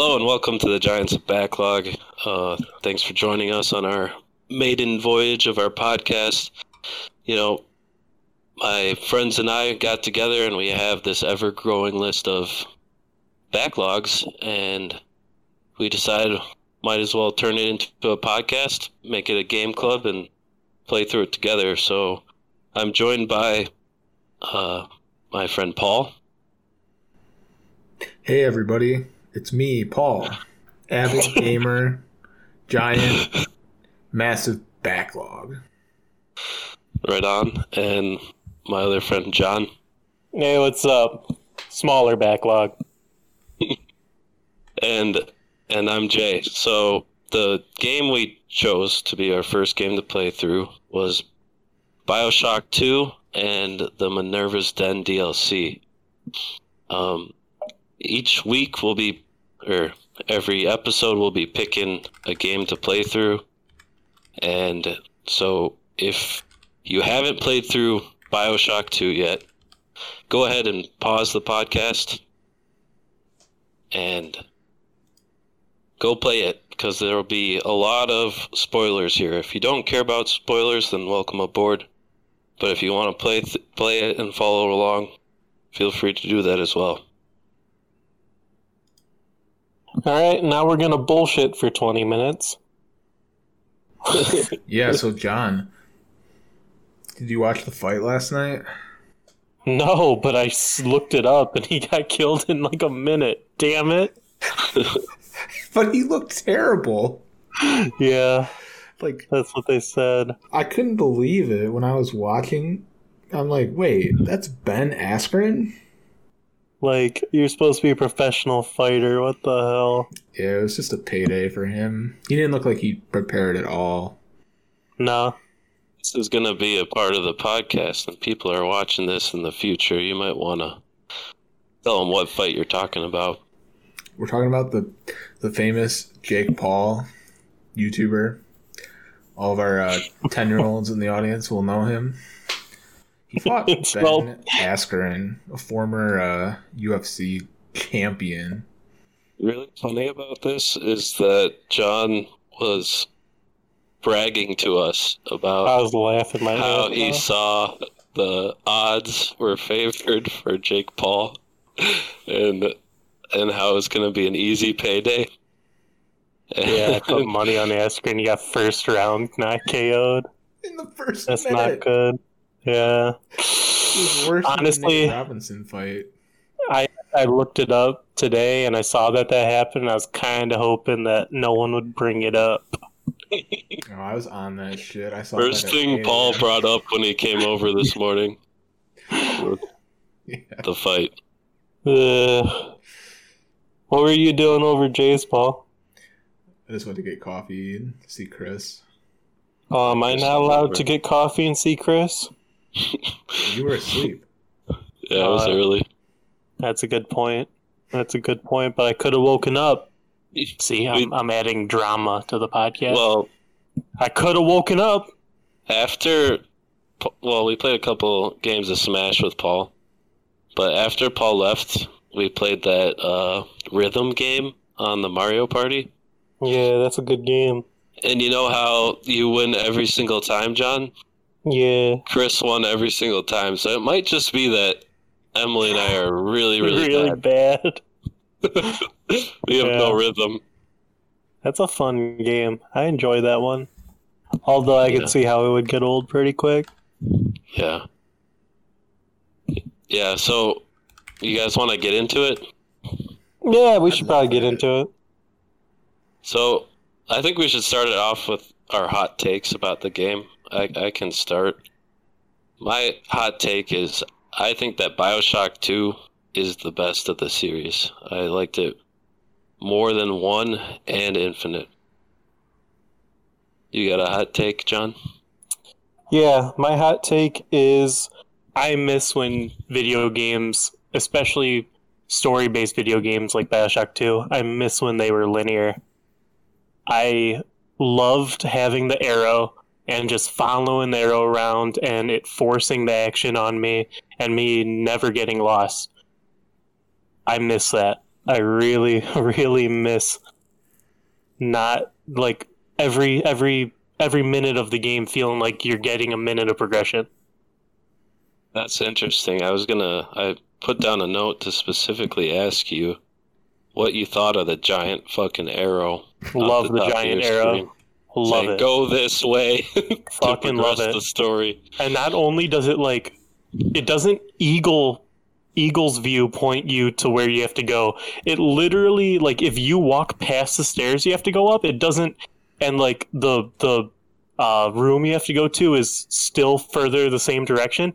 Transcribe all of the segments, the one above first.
Hello and welcome to the Giants of Backlog. Thanks for joining us on our maiden voyage of our podcast. You know, my friends and I got together and we have this ever-growing list of backlogs, and we decided might as well turn it into a podcast, make it a game club, and play through it together. So I'm joined by my friend Paul. Hey everybody, it's me, Paul, avid gamer, giant, massive backlog. Right on. And my other friend John. Hey, what's up? Smaller backlog. And I'm Jay. So the game we chose to be our first game to play through was BioShock 2 and the Minerva's Den DLC. Each week we'll be, or every episode we'll be picking a game to play through. And so if you haven't played through BioShock 2 yet, go ahead and pause the podcast and go play it, because there will be a lot of spoilers here. If you don't care about spoilers, then welcome aboard. But if you want to play it and follow along, feel free to do that as well. All right, now we're going to bullshit for 20 minutes. Yeah, so John, did you watch the fight last night? No, but I looked it up and he got killed in like a minute. Damn it. But he looked terrible. Yeah, like that's what they said. I couldn't believe it when I was watching. I'm like, wait, that's Ben Askren? Like, you're supposed to be a professional fighter. What the hell? Yeah, it was just a payday for him. He didn't look like he prepared at all. No. This is going to be a part of the podcast, and people are watching this in the future. You might want to tell them what fight you're talking about. We're talking about the famous Jake Paul YouTuber. All of our 10-year-olds in the audience will know him. He fought Ben Askren, a former UFC champion. Really funny about this is that John was bragging to us about how he saw the odds were favored for Jake Paul. And how it's going to be an easy payday. Yeah, I put money on Askren. You got first round not KO'd. In the first minute. That's not good. Yeah. It was worse honestly, than the Nick Robinson fight. I looked it up today, and I saw that happened, and I was kind of hoping that no one would bring it up. Oh, I was on that shit. I saw first thing Paul brought up when he came over this morning. Yeah. The fight. What were you doing over Jay's, Paul? I just went to get coffee and see Chris. Oh, am I not allowed to get coffee and see Chris? You were asleep. Yeah, I was early. That's a good point. But I could have woken up. See, I'm adding drama to the podcast. Well, I could have woken up. Well, we played a couple games of Smash with Paul. But after Paul left, we played that rhythm game on the Mario Party. Yeah, that's a good game. And you know how you win every single time, John? Yeah. Chris won every single time, so it might just be that Emily and I are really, really, really bad. We have no rhythm. That's a fun game. I enjoy that one. Although I could see how it would get old pretty quick. Yeah. Yeah, so you guys want to get into it? Yeah, we should probably get into it. So, I think we should start it off with our hot takes about the game. I can start. My hot take is I think that BioShock 2 is the best of the series. I liked it more than 1 and Infinite. You got a hot take, John? Yeah, my hot take is I miss when video games, especially story-based video games like BioShock 2, I miss when they were linear. I loved having the arrow and just following the arrow around and it forcing the action on me and me never getting lost. I miss that. I really, really miss not like every minute of the game feeling like you're getting a minute of progression. That's interesting. I put down a note to specifically ask you what you thought of the giant fucking arrow. Love the giant arrow. Love it. Go this way. Fucking love it. The story. And not only does it like, it doesn't Eagle's view point you to where you have to go. It literally, like, if you walk past the stairs you have to go up, it doesn't, and like the room you have to go to is still further the same direction.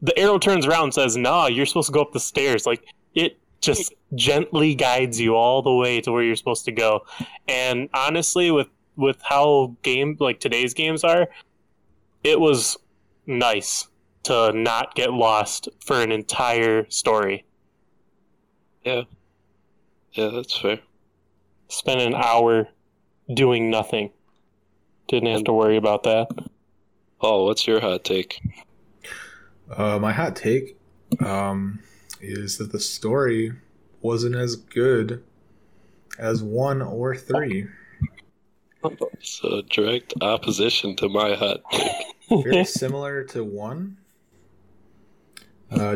The arrow turns around and says, nah, you're supposed to go up the stairs. Like, it just gently guides you all the way to where you're supposed to go. And honestly, with how game, like today's games are, it was nice to not get lost for an entire story. Yeah, that's fair. Spent an hour doing nothing. Didn't have to worry about that. Oh, what's your hot take? My hot take is that the story wasn't as good as 1 or 3. So direct opposition to my hot take. Very similar to 1,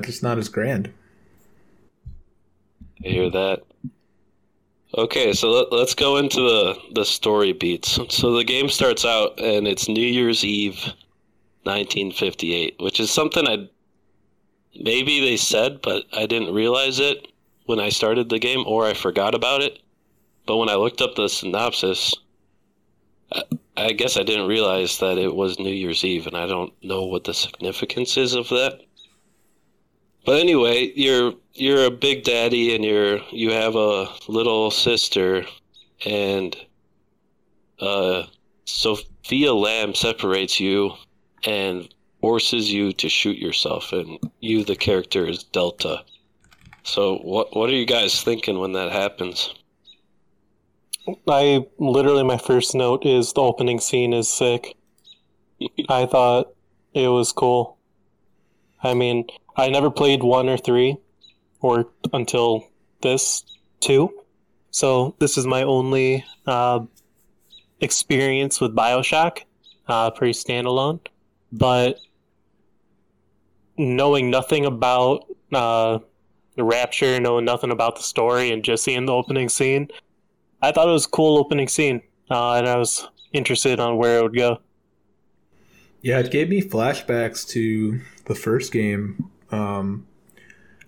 just not as grand. I hear that. Okay, so let's go into the story beats. So the game starts out, and it's New Year's Eve, 1958, which is something maybe they said, but I didn't realize it when I started the game, or I forgot about it. But when I looked up the synopsis, I guess I didn't realize that it was New Year's Eve, and I don't know what the significance is of that. But anyway, you're a big daddy, and you have a little sister, and Sophia Lamb separates you and forces you to shoot yourself, and you, the character, is Delta. So what are you guys thinking when that happens? My first note is the opening scene is sick. I thought it was cool. I mean, I never played 1 or 3, or until this 2, so this is my only experience with BioShock, pretty standalone. But knowing nothing about the Rapture, knowing nothing about the story, and just seeing the opening scene, I thought it was a cool opening scene, and I was interested on where it would go. Yeah, it gave me flashbacks to the first game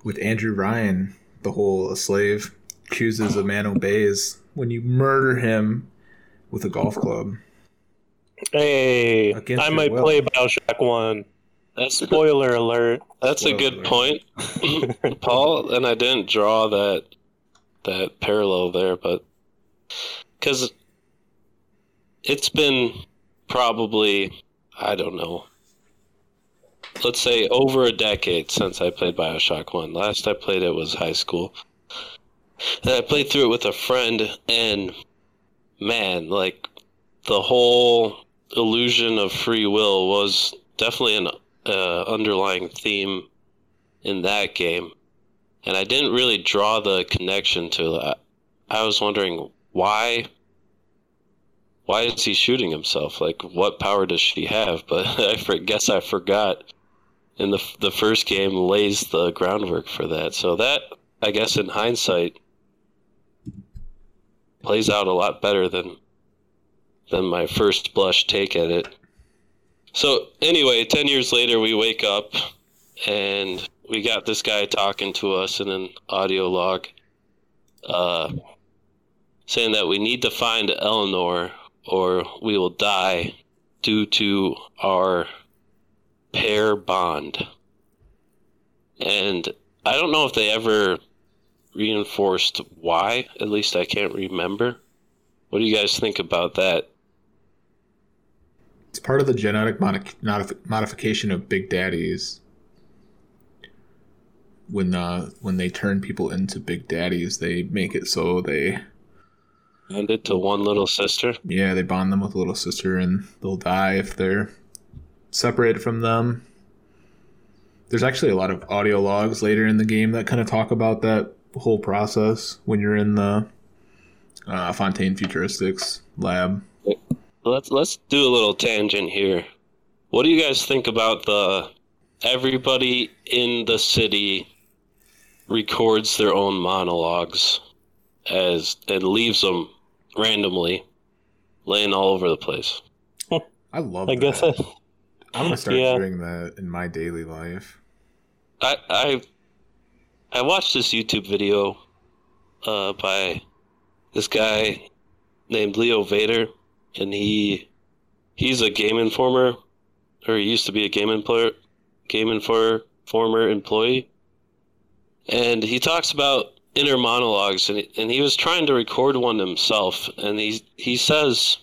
with Andrew Ryan, the whole a slave chooses, a man obeys, when you murder him with a golf club. Hey, I might play BioShock 1. Spoiler alert. That's a good point, Paul, and I didn't draw that parallel there, but because it's been probably, I don't know, let's say over a decade since I played BioShock 1. Last I played it was high school. And I played through it with a friend, and man, like, the whole illusion of free will was definitely an underlying theme in that game. And I didn't really draw the connection to that. I was wondering, why is he shooting himself? Like, what power does she have? But guess I forgot. And the first game lays the groundwork for that. So that, I guess in hindsight, plays out a lot better than my first blush take at it. So anyway, 10 years later, we wake up, and we got this guy talking to us in an audio log, saying that we need to find Eleanor, or we will die due to our pair bond. And I don't know if they ever reinforced why. At least I can't remember. What do you guys think about that? It's part of the genetic modification of Big Daddies. When they turn people into Big Daddies, they make it so they bond it to one little sister. Yeah, they bond them with a little sister, and they'll die if they're separated from them. There's actually a lot of audio logs later in the game that kind of talk about that whole process when you're in the Fontaine Futuristics lab. Let's do a little tangent here. What do you guys think about the everybody in the city records their own monologues and leaves them randomly laying all over the place? I love that. I'm gonna start doing that in my daily life. I watched this YouTube video by this guy named Leo Vader, and he's a game informer, or he used to be a game informer employee, and he talks about inner monologues, and he was trying to record one himself, and he says,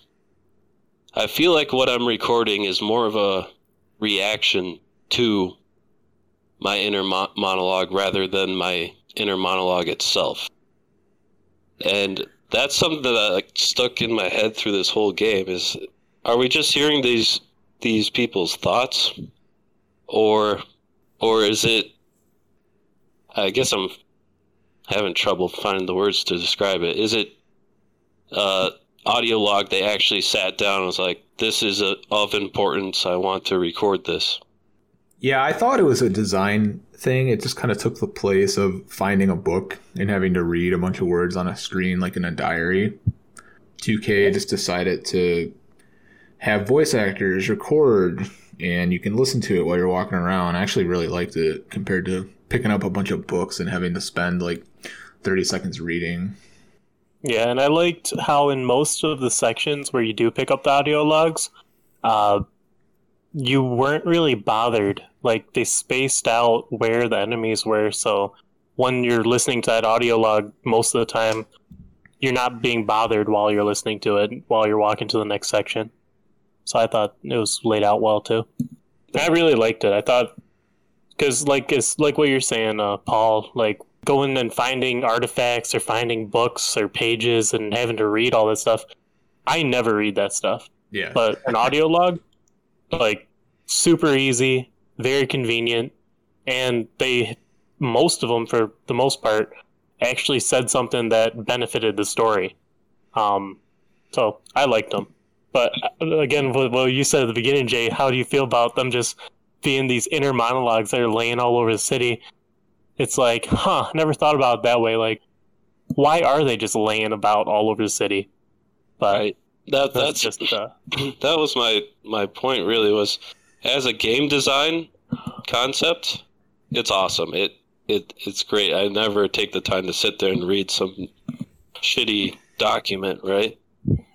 I feel like what I'm recording is more of a reaction to my inner monologue rather than my inner monologue itself. And that's something that stuck in my head through this whole game is, are we just hearing these people's thoughts, or is it, I guess I'm having trouble finding the words to describe it. Is it audio log? They actually sat down and was like, this is of importance. I want to record this. Yeah, I thought it was a design thing. It just kind of took the place of finding a book and having to read a bunch of words on a screen, like in a diary. 2K just decided to have voice actors record, and you can listen to it while you're walking around. I actually really liked it compared to picking up a bunch of books and having to spend like 30 seconds reading. Yeah, and I liked how in most of the sections where you do pick up the audio logs, you weren't really bothered. Like, they spaced out where the enemies were, so when you're listening to that audio log, most of the time, you're not being bothered while you're listening to it, while you're walking to the next section. So I thought it was laid out well, too. I really liked it. I thought, because, like, it's like what you're saying, Paul, like, going and finding artifacts or finding books or pages and having to read all that stuff. I never read that stuff. Yeah. But an audio log, like, super easy, very convenient, and they, most of them for the most part, actually said something that benefited the story. So I liked them. But again, what you said at the beginning, Jay, how do you feel about them just being these inner monologues that are laying all over the city? It's like, never thought about it that way. Like, why are they just laying about all over the city? But right. That was my point, really, was as a game design concept, it's awesome. It's great. I never take the time to sit there and read some shitty document, right?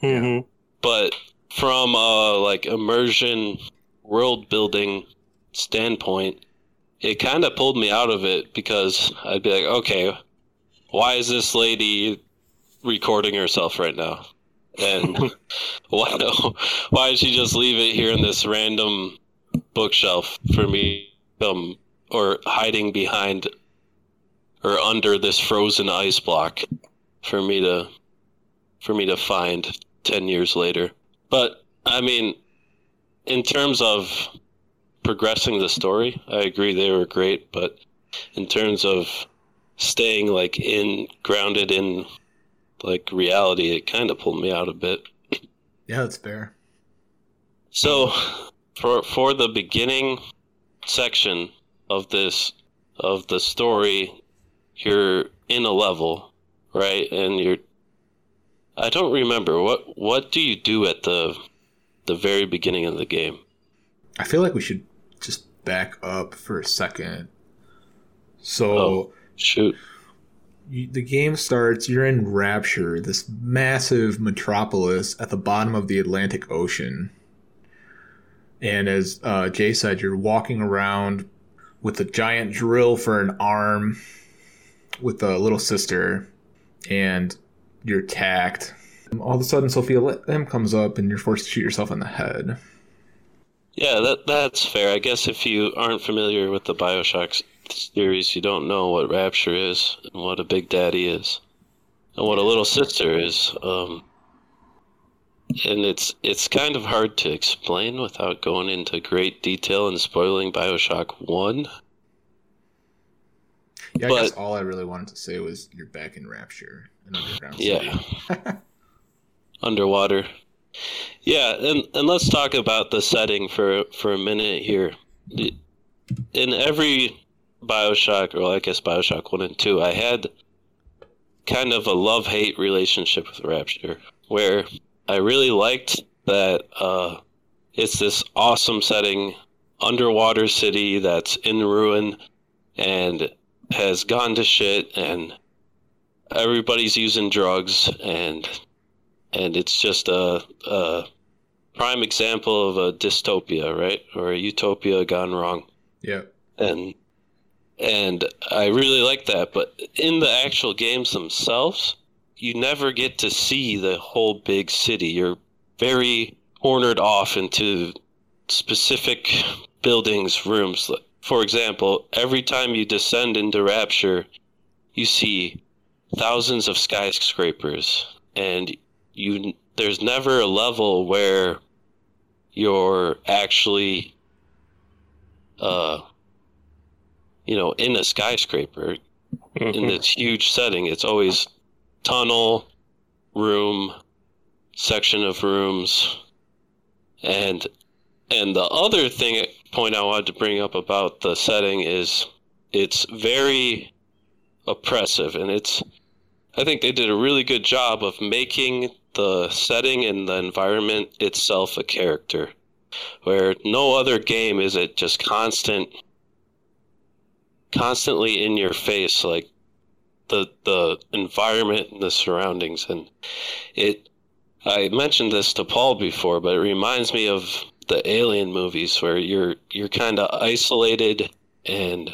Mm-hmm. But from a immersion world building standpoint, it kind of pulled me out of it, because I'd be like, okay, why is this lady recording herself right now? And why did she just leave it here in this random bookshelf for me, or hiding behind or under this frozen ice block for me to find 10 years later? But I mean, in terms of progressing the story, I agree they were great, but in terms of staying grounded in reality, it kind of pulled me out a bit. Yeah, that's fair. So for the beginning section of the story, you're in a level, right? And I don't remember what do you do at the very beginning of the game? I feel like we should just back up for a second. So, shoot. The game starts, you're in Rapture, this massive metropolis at the bottom of the Atlantic Ocean. And as Jay said, you're walking around with a giant drill for an arm, with a little sister, and you're attacked. And all of a sudden, Sophia Lamb comes up, and you're forced to shoot yourself in the head. Yeah, that's fair. I guess if you aren't familiar with the BioShock series, you don't know what Rapture is and what a Big Daddy is and what a little sister is. And it's kind of hard to explain without going into great detail and spoiling BioShock 1. Yeah, I guess all I really wanted to say was you're back in Rapture, an underground city. Yeah. Underwater. Yeah, and let's talk about the setting for a minute here. In every BioShock, or I guess BioShock 1 and 2, I had kind of a love-hate relationship with Rapture, where I really liked that it's this awesome setting, underwater city that's in ruin and has gone to shit, and everybody's using drugs, and it's just a prime example of a dystopia, right? Or a utopia gone wrong. Yeah. And I really like that. But in the actual games themselves, you never get to see the whole big city. You're very cornered off into specific buildings, rooms. For example, every time you descend into Rapture, you see thousands of skyscrapers, and there's never a level where you're actually, in a skyscraper, in this huge setting. It's always tunnel, room, section of rooms. And the other point I wanted to bring up about the setting is it's very oppressive, and I think they did a really good job of making the setting and the environment itself a character, where no other game is it just constantly in your face, like the environment and the surroundings. And I mentioned this to Paul before, but it reminds me of the Alien movies, where you're kind of isolated and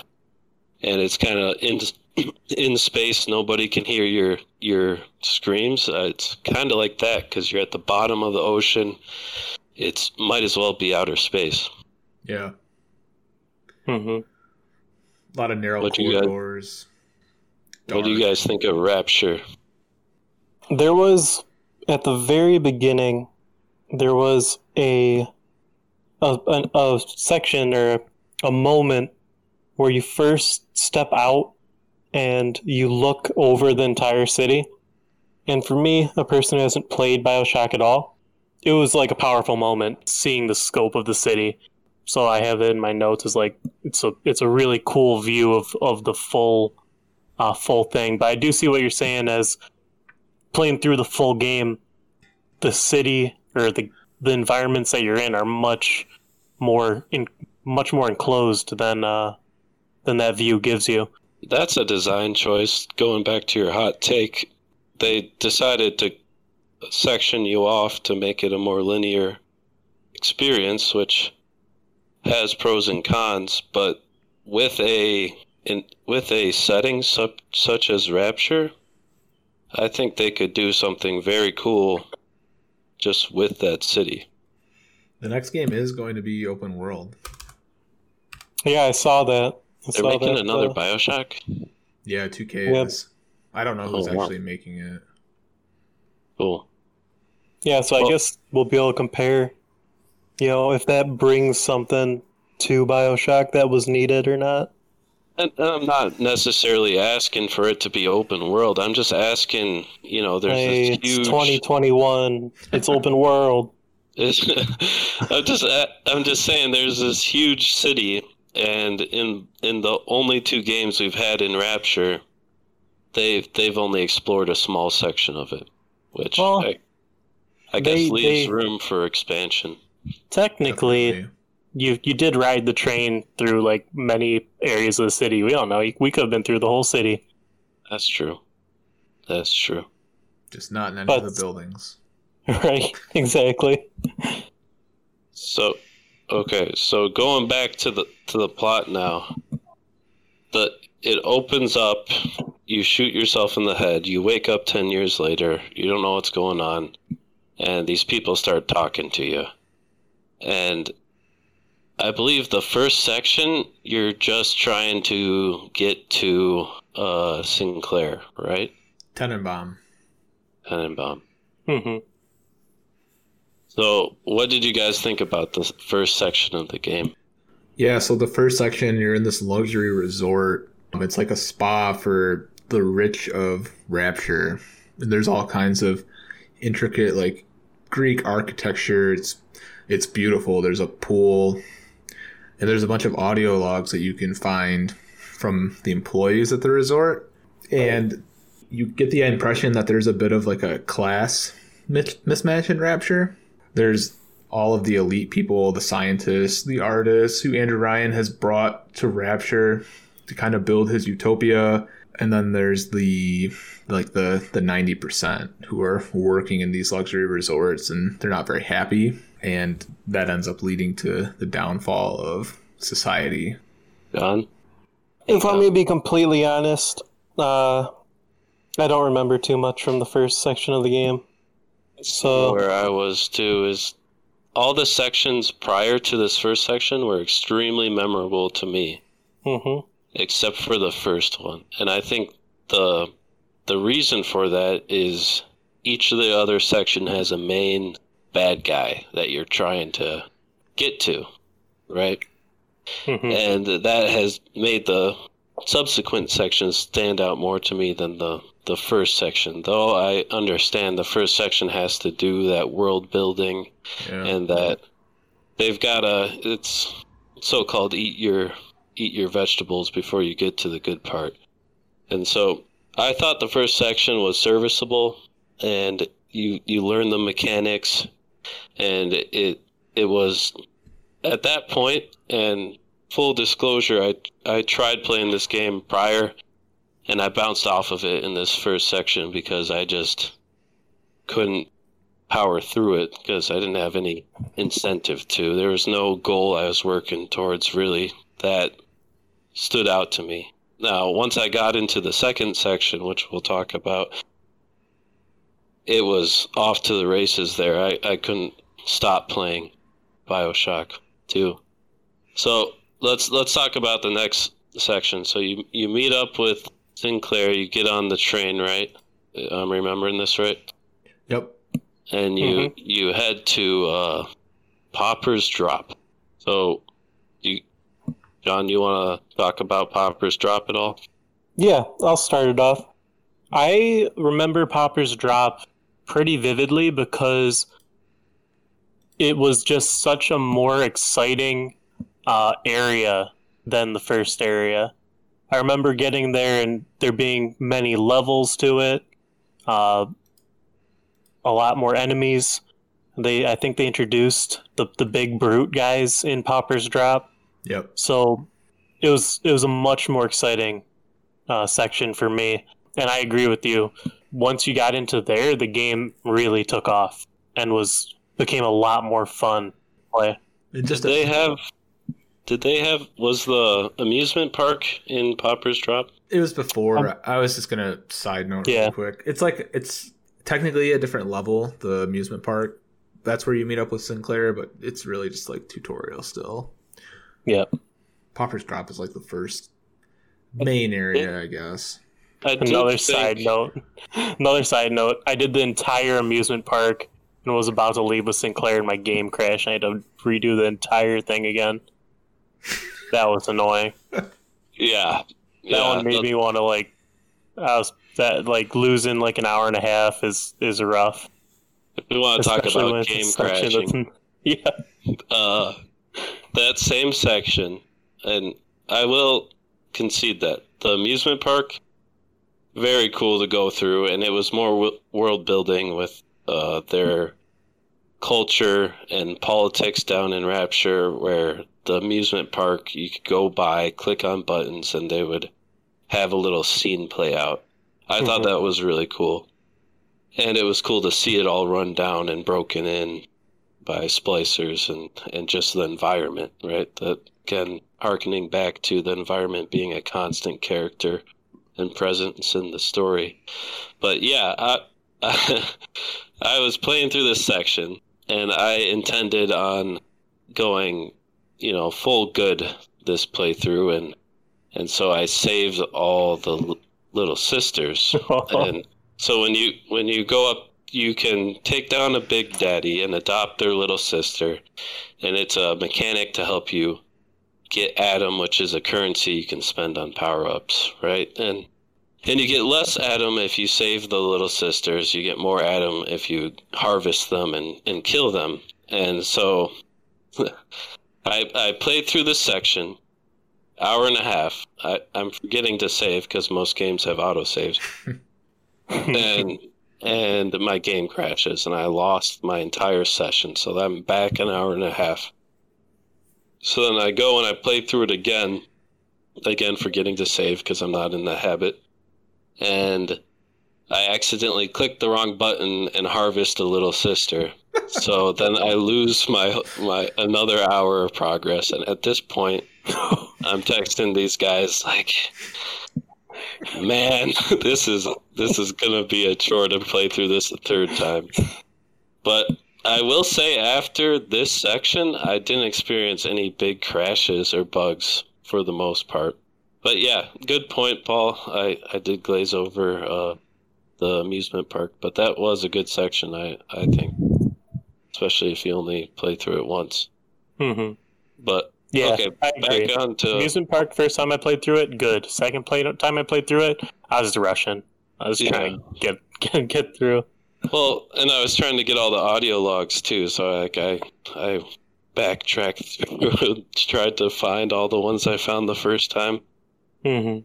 it's kind of in space. Nobody can hear your screams. It's kind of like that, because you're at the bottom of the ocean. It's might as well be outer space. Yeah. Mm-hmm. A lot of narrow corridors. What do you guys think of Rapture? There was, at the very beginning, there was a section or a moment where you first step out and you look over the entire city. And for me, a person who hasn't played BioShock at all, it was like a powerful moment, seeing the scope of the city. So I have it in my notes as like it's a really cool view of the full thing. But I do see what you're saying as playing through the full game, the city or the environments that you're in are much more enclosed than that view gives you. That's a design choice. Going back to your hot take, they decided to section you off to make it a more linear experience, which has pros and cons, but with a setting such as Rapture, I think they could do something very cool just with that city. The next game is going to be open world. Yeah, I saw that. They're making another BioShock? Yeah, 2K is. I don't know who's actually making it. Cool. Yeah, so I guess we'll be able to compare, if that brings something to BioShock that was needed or not. And I'm not necessarily asking for it to be open world. I'm just asking, there's this huge... It's 2021. It's open world. I'm just saying there's this huge city, and in the only two games we've had in Rapture, they've only explored a small section of it, which I guess leaves room for expansion. Technically, you did ride the train through like many areas of the city. We don't know. We could have been through the whole city. That's true. Just not in any of the buildings. Right, exactly. So, okay, so going back to the plot now, it opens up, you shoot yourself in the head, you wake up 10 years later, you don't know what's going on, and these people start talking to you. And I believe the first section, you're just trying to get to Sinclair, right? Tenenbaum. Mm-hmm. So what did you guys think about the first section of the game? Yeah, so the first section, you're in this luxury resort It's like a spa for the rich of Rapture. And there's all kinds of intricate, like, Greek architecture. It's beautiful. There's a pool. And there's a bunch of audio logs that you can find from the employees at the resort. And you get the impression that there's a bit of, like, a class mismatch in Rapture. There's all of the elite people, the scientists, the artists, who Andrew Ryan has brought to Rapture to kind of build his utopia. And then there's the 90% who are working in these luxury resorts, and they're not very happy. And that ends up leading to the downfall of society. Don? If I may be completely honest, I don't remember too much from the first section of the game. So where I was, too, is all the sections prior to this first section were extremely memorable to me. Mm-hmm. Except for the first one. And I think the reason for that is each of the other section has a main bad guy that you're trying to get to, right? Mm-hmm. And that has made the subsequent sections stand out more to me than the first section. Though I understand the first section has to do that world building, and that they've got it's so-called eat your vegetables before you get to the good part. And so I thought the first section was serviceable, and you learn the mechanics, and it was at that point, and full disclosure, I tried playing this game prior, and I bounced off of it in this first section because I just couldn't power through it because I didn't have any incentive to. There was no goal I was working towards, really, that stood out to me. Now, once I got into the second section, which we'll talk about, it was off to the races there. I couldn't stop playing BioShock 2. So let's talk about the next section. So you meet up with Sinclair, you get on the train, right? I'm remembering this right? Yep. And you head to Popper's Drop. So, John, you want to talk about Popper's Drop at all? Yeah, I'll start it off. I remember Popper's Drop pretty vividly because it was just such a more exciting area than the first area. I remember getting there and there being many levels to it, a lot more enemies. I think they introduced the big brute guys in Popper's Drop. Yep. So it was a much more exciting section for me. And I agree with you. Once you got into there, the game really took off and became a lot more fun to play. Was the amusement park in Popper's Drop? It was before. I was just gonna side note real quick. It's technically a different level, the amusement park. That's where you meet up with Sinclair, but it's really just like tutorial still. Yeah. Popper's Drop is like the first main area, I guess. Another side note. I did the entire amusement park and was about to leave with Sinclair and my game crashed. I had to redo the entire thing again. That was annoying. Yeah. That one made me want to losing like an hour and a half is rough. If we want to talk about game crashing. That same section, and I will concede that the amusement park, very cool to go through, and it was more world building with their culture and politics down in Rapture, where the amusement park, you could go by, click on buttons, and they would have a little scene play out. I thought that was really cool, and it was cool to see it all run down and broken in by splicers and just the environment, right? That, again, hearkening back to the environment being a constant character and presence in the story. But yeah, I was playing through this section, and I intended on going, full good this playthrough, and so I saved all the little sisters. And so when you go up, you can take down a big daddy and adopt their little sister, and it's a mechanic to help you get Atom, which is a currency you can spend on power-ups, right? And you get less Atom if you save the little sisters. You get more Atom if you harvest them and kill them. And so I played through this section, hour and a half. I'm forgetting to save because most games have autosaves. And my game crashes, and I lost my entire session. So I'm back an hour and a half. So then I go and I play through it again. Again, forgetting to save because I'm not in the habit. And I accidentally clicked the wrong button and harvest a little sister. So then I lose my another hour of progress. And at this point, I'm texting these guys like, man, this is going to be a chore to play through this a third time. But I will say after this section, I didn't experience any big crashes or bugs for the most part. But yeah, good point, Paul. I did glaze over the amusement park, but that was a good section, I think, especially if you only play through it once. Mm-hmm. But yeah, okay, I agree. Back on to amusement park. First time I played through it, good. Second time I played through it, I was rushing. I was trying to get through. Well, and I was trying to get all the audio logs too, so like I backtracked through, tried to find all the ones I found the first time. Mm-hmm.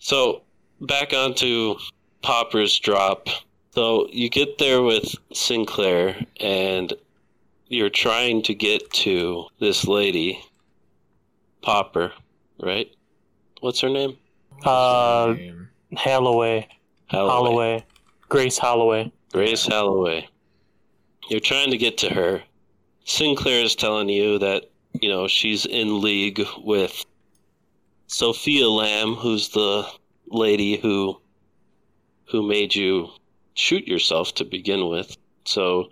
So back onto Popper's Drop. So you get there with Sinclair, and you're trying to get to this lady, Popper, right? What's her name? Halloway. Grace Halloway. Grace Halloway. You're trying to get to her. Sinclair is telling you that, you know, she's in league with Sophia Lamb, who's the lady who made you shoot yourself to begin with. So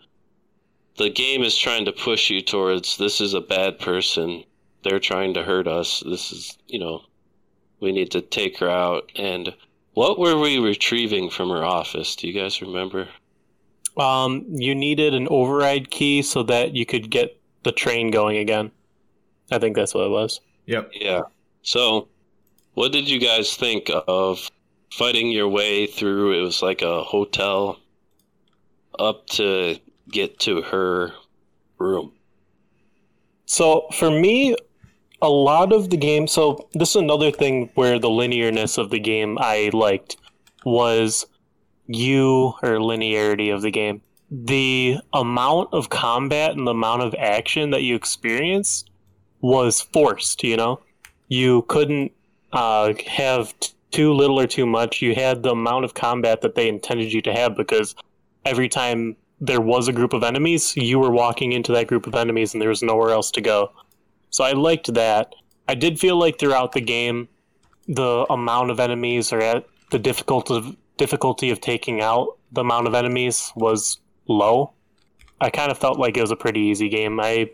the game is trying to push you towards, this is a bad person. They're trying to hurt us. This is, you know, we need to take her out. And what were we retrieving from her office? Do you guys remember? You needed an override key so that you could get the train going again. I think that's what it was. Yep. Yeah. So, what did you guys think of fighting your way through? It was like a hotel up to get to her room. So, for me, a lot of the game... So, this is another thing where the linearness of the game I liked was linearity of the game. The amount of combat and the amount of action that you experienced was forced, you know? You couldn't have too little or too much. You had the amount of combat that they intended you to have, because every time there was a group of enemies, you were walking into that group of enemies and there was nowhere else to go. So I liked that. I did feel like throughout the game, the amount of enemies or at the difficulty of taking out the amount of enemies was low. I kind of felt like it was a pretty easy game. I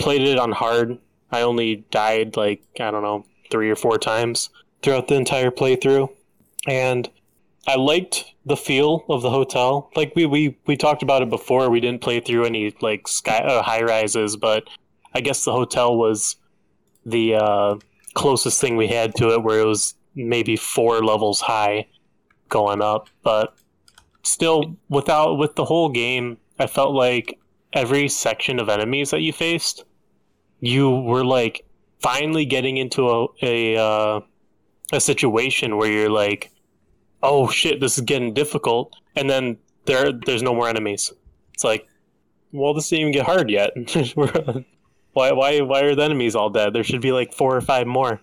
played it on hard. I only died, like, I don't know, 3 or 4 times throughout the entire playthrough. And I liked the feel of the hotel. Like, we talked about it before. We didn't play through any, like, high-rises, but I guess the hotel was the closest thing we had to it, where it was maybe 4 levels high going up. But still, with the whole game, I felt like every section of enemies that you faced, you were like finally getting into a situation where you're like, oh shit, this is getting difficult, and then there's no more enemies. It's like, well, this didn't even get hard yet. why are the enemies all dead? There should be like 4 or 5 more.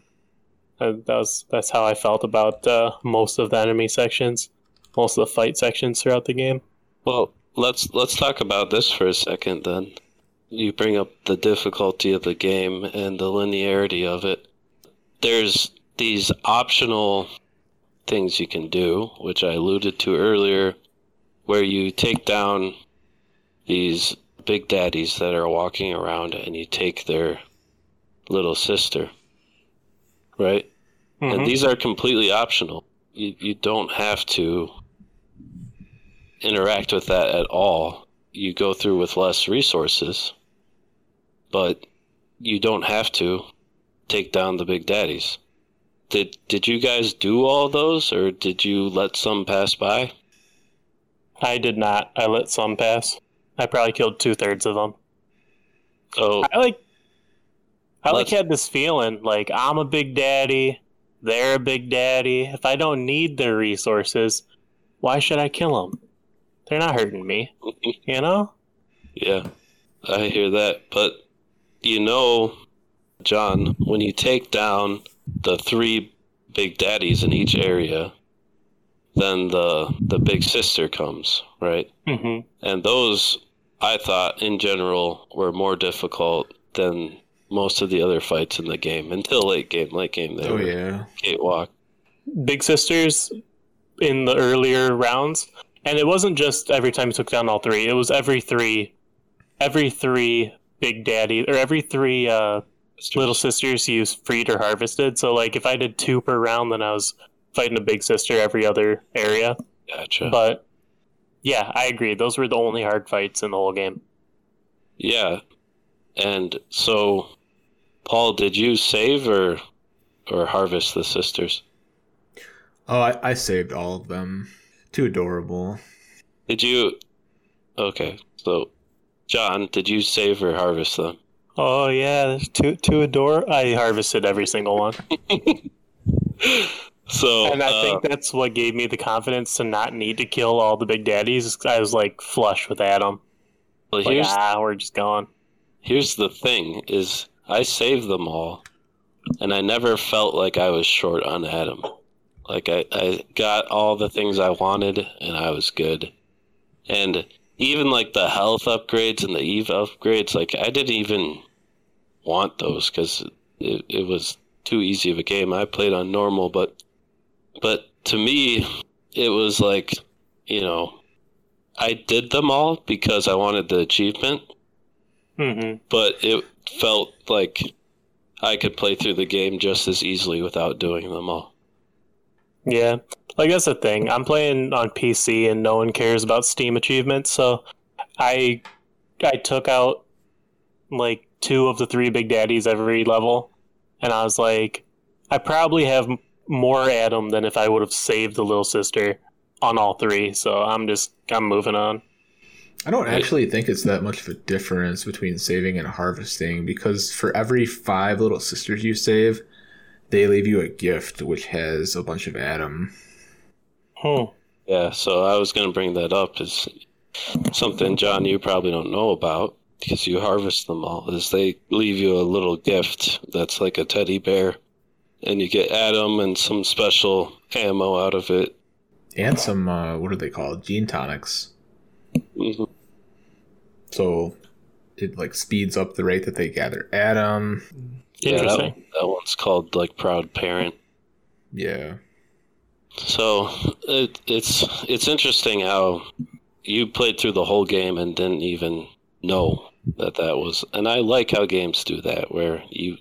That's how I felt about most of the enemy sections, most of the fight sections throughout the game. Well, let's talk about this for a second then. You bring up the difficulty of the game and the linearity of it. There's these optional things you can do, which I alluded to earlier, where you take down these big daddies that are walking around and you take their little sister, right? Mm-hmm. And these are completely optional. You don't have to interact with that at all. You go through with less resources, but you don't have to. take down the Big Daddies. Did you guys do all those, or did you let some pass by? I did not. I let some pass. I probably killed 2/3 of them. Oh. I had this feeling like I'm a Big Daddy, they're a Big Daddy. If I don't need their resources, why should I kill them? They're not hurting me, you know? Yeah, I hear that. But, you know, John, when you take down the 3 Big Daddies in each area, then the big sister comes, right? Mm-hmm. And those, I thought, in general, were more difficult than most of the other fights in the game until late game. They were Gatewalk. Big sisters in the earlier rounds. And it wasn't just every time you took down all 3. It was every three Big Daddy, or every 3 little sisters you freed or harvested. So, like, if I did 2 per round, then I was fighting a big sister every other area. Gotcha. But, yeah, I agree. Those were the only hard fights in the whole game. Yeah. And so, Paul, did you save or harvest the sisters? Oh, I saved all of them. Too adorable. Did you... Okay, so, John, did you save or harvest them? Oh, yeah, there's two adorable... I harvested every single one. So, and I think that's what gave me the confidence to not need to kill all the Big Daddies. I was, like, flush with Adam. Well, like, we're just going. Here's the thing, is I saved them all, and I never felt like I was short on Adam. Like, I got all the things I wanted, and I was good. And even, like, the health upgrades and the Eve upgrades, like, I didn't even want those because it was too easy of a game. I played on normal, but to me, it was like, you know, I did them all because I wanted the achievement. Mm-hmm. But it felt like I could play through the game just as easily without doing them all. Yeah, like that's the thing. I'm playing on PC and no one cares about Steam achievements, so I took out like 2 of the 3 Big Daddies every level, and I was like, I probably have more Adam than if I would have saved the little sister on all 3, so I'm moving on. I don't actually think it's that much of a difference between saving and harvesting, because for every 5 little sisters you save, they leave you a gift which has a bunch of Adam. Oh. Yeah, so I was going to bring that up. Is something, John, you probably don't know about because you harvest them all, is they leave you a little gift that's like a teddy bear, and you get Adam and some special ammo out of it. And some, what are they called? Gene tonics. Mm-hmm. So it like speeds up the rate that they gather Adam. Yeah, that one's called like Proud Parent. Yeah. So it's interesting how you played through the whole game and didn't even know that was. And I like how games do that, where you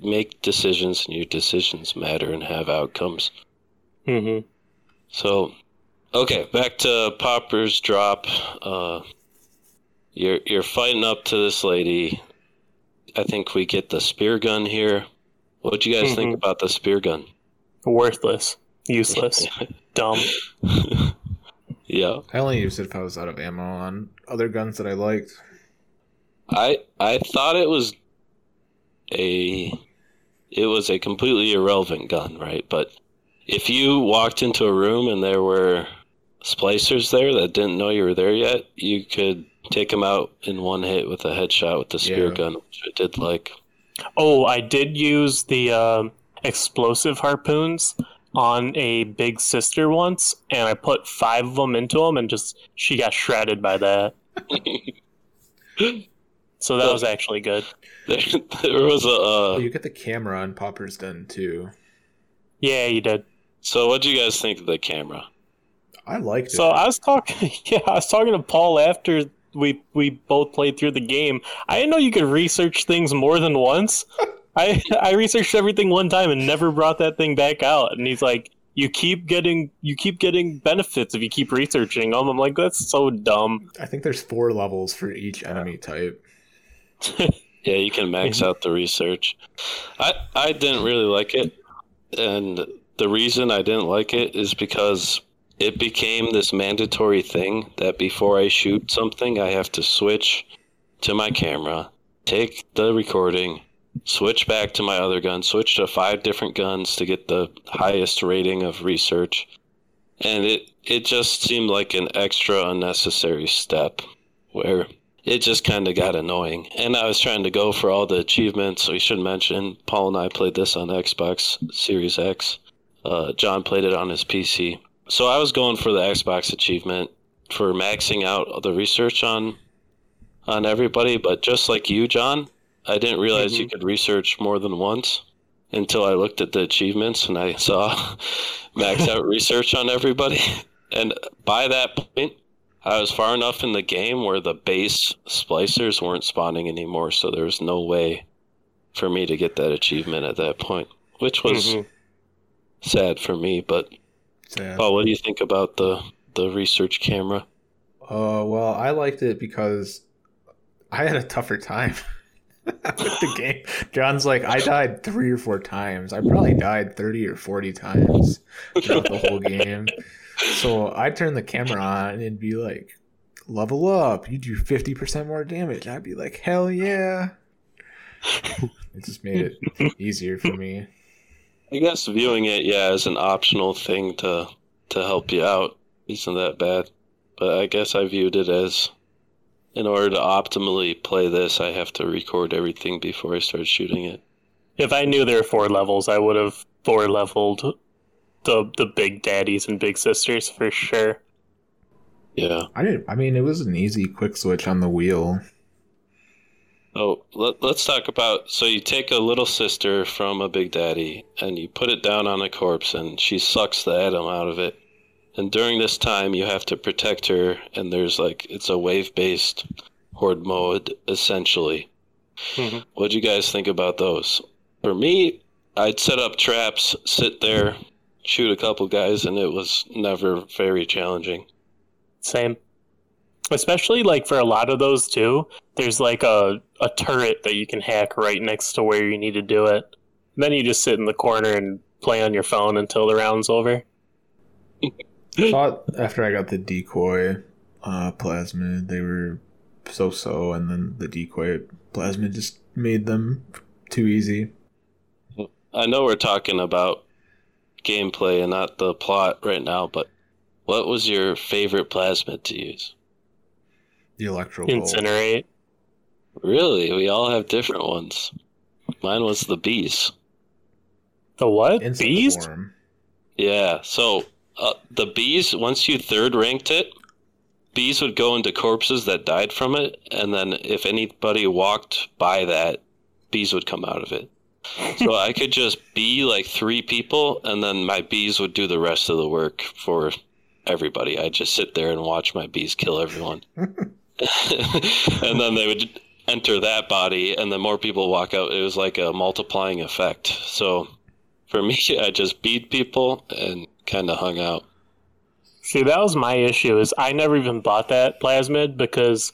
make decisions and your decisions matter and have outcomes. Mm-hmm. So. Okay, back to Popper's Drop. You're fighting up to this lady. I think we get the spear gun here. What do you guys think about the spear gun? Worthless. Useless. Dumb. Yeah. I only used it if I was out of ammo on other guns that I liked. I thought it was a completely irrelevant gun, right? But if you walked into a room and there were splicers there that didn't know you were there yet, you could take them out in one hit with a headshot with the spear gun, which I did like. Oh, I did use the explosive harpoons on a big sister once, and I put 5 of them into them, and just she got shredded by that. So that was actually good. There was a... you get the camera on Popper's Den, too. Yeah, you did. So what do you guys think of the camera? I liked it. So I was talking to Paul after we both played through the game. I didn't know you could research things more than once. I researched everything one time and never brought that thing back out. And he's like, "You keep getting benefits if you keep researching them." I'm like, "That's so dumb." I think there's 4 levels for each enemy type. Yeah, you can max out the research. I didn't really like it. And the reason I didn't like it is because it became this mandatory thing that before I shoot something, I have to switch to my camera, take the recording, switch back to my other gun, switch to 5 different guns to get the highest rating of research. And it just seemed like an extra unnecessary step where it just kind of got annoying. And I was trying to go for all the achievements. We should mention Paul and I played this on Xbox Series X. John played it on his PC. So I was going for the Xbox achievement for maxing out the research on everybody. But just like you, John, I didn't realize you could research more than once until I looked at the achievements and I saw maxed out research on everybody. And by that point, I was far enough in the game where the base splicers weren't spawning anymore, so there was no way for me to get that achievement at that point, which was sad for me. But, Paul, what do you think about the research camera? Well, I liked it because I had a tougher time with the game. John's like, I died 3 or 4 times. I probably died 30 or 40 times throughout the whole game. So I'd turn the camera on and it'd be like, level up, you do 50% more damage. And I'd be like, hell yeah. It just made it easier for me. I guess viewing it, as an optional thing to help you out isn't that bad. But I guess I viewed it as, in order to optimally play this, I have to record everything before I start shooting it. If I knew there were 4 levels, I would have 4-leveled the big daddies and big sisters for sure. Yeah, I mean it was an easy quick switch on the wheel. Let's talk about, so you take a little sister from a big daddy and you put it down on a corpse and she sucks the atom out of it, and during this time you have to protect her, and there's like, it's a wave based horde mode essentially. What'd you guys think about those? For me, I'd set up traps, sit there, shoot a couple guys, and it was never very challenging. Same. Especially, like, for a lot of those, too, there's, like, a turret that you can hack right next to where you need to do it. And then you just sit in the corner and play on your phone until the round's over. I thought after I got the decoy plasmid, they were so-so, and then the decoy plasmid just made them too easy. I know we're talking about gameplay and not the plot right now, but what was your favorite plasmid to use? The electrical incinerate. Really? We all have different ones. Mine was the bees. The what? Bees? Yeah, so the bees, once you 3rd ranked it, bees would go into corpses that died from it, and then if anybody walked by that, bees would come out of it. So I could just bee like 3 people, and then my bees would do the rest of the work for everybody. I'd just sit there and watch my bees kill everyone. And then they would enter that body, and the more people walk out, it was like a multiplying effect. So for me, I just beed people and kind of hung out. See, that was my issue, is I never even bought that plasmid, because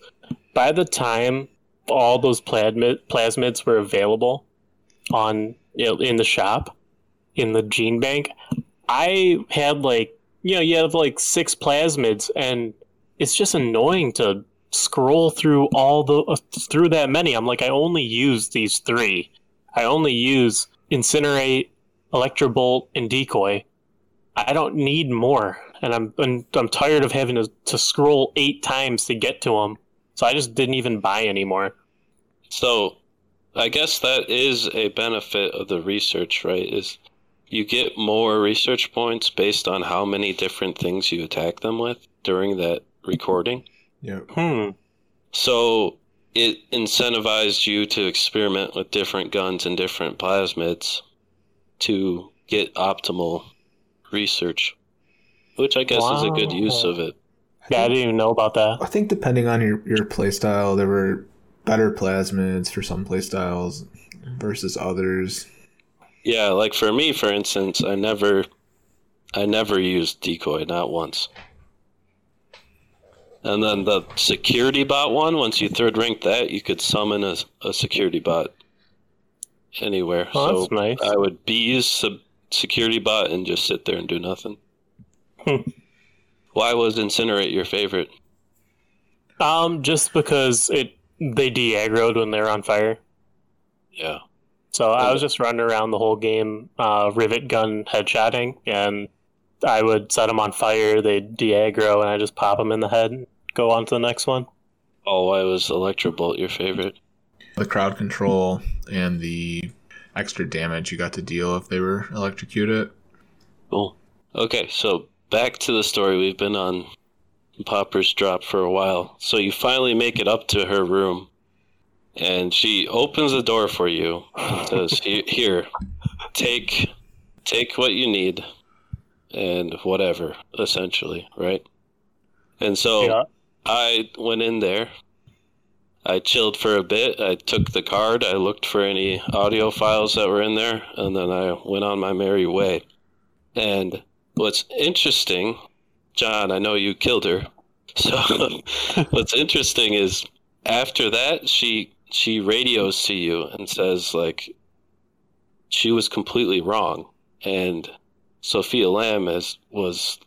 by the time all those plasmids were available in the shop, in the gene bank, I had you have 6 plasmids, and it's just annoying to scroll through through that many. I'm like, I only use these 3. I only use incinerate, electrobolt, and decoy. I don't need more, and I'm tired of having to scroll 8 times to get to them. So I just didn't even buy anymore. So I guess that is a benefit of the research, right? Is you get more research points based on how many different things you attack them with during that recording. Yeah. So it incentivized you to experiment with different guns and different plasmids to get optimal research, which I guess is a good use of it. Yeah, I didn't even know about that. I think depending on your playstyle, there were better plasmids for some playstyles versus others. Yeah, like for me, for instance, I never used decoy, not once. And then the security bot one, once you third rank that, you could summon a security bot anywhere. Oh, so that's nice. I would use a security bot and just sit there and do nothing. Why was Incinerate your favorite? Just because they de-aggroed when they were on fire. Yeah. So I was just running around the whole game, rivet gun headshotting, and I would set them on fire, they'd de-aggro, and I just pop them in the head and go on to the next one. Oh, why was Electrobolt your favorite? The crowd control and the extra damage you got to deal if they were electrocuted. Cool. Okay, so back to the story. We've been on Popper's Drop for a while. So you finally make it up to her room, and she opens the door for you and says, here, take what you need and whatever, essentially, right? And so yeah. I went in there. I chilled for a bit. I took the card. I looked for any audio files that were in there, and then I went on my merry way. And what's interesting... John, I know you killed her. So what's interesting is after that, she radios to you and says, like, she was completely wrong. And Sophia Lamb was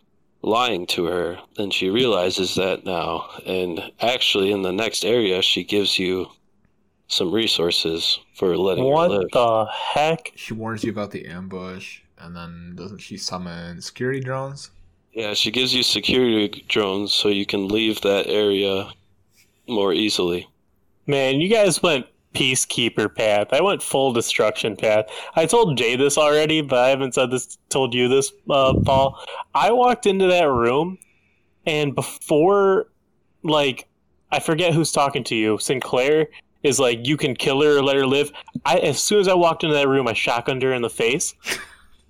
lying to her. And she realizes that now. And actually, in the next area, she gives you some resources for letting her live. What the heck? She warns you about the ambush. And then doesn't she summon security drones? Yeah, she gives you security drones so you can leave that area more easily. Man, you guys went peacekeeper path. I went full destruction path. I told Jay this already, but I haven't told you this, Paul. I walked into that room, and before, like, I forget who's talking to you. Sinclair is like, you can kill her or let her live. As soon as I walked into that room, I shotgunned her in the face.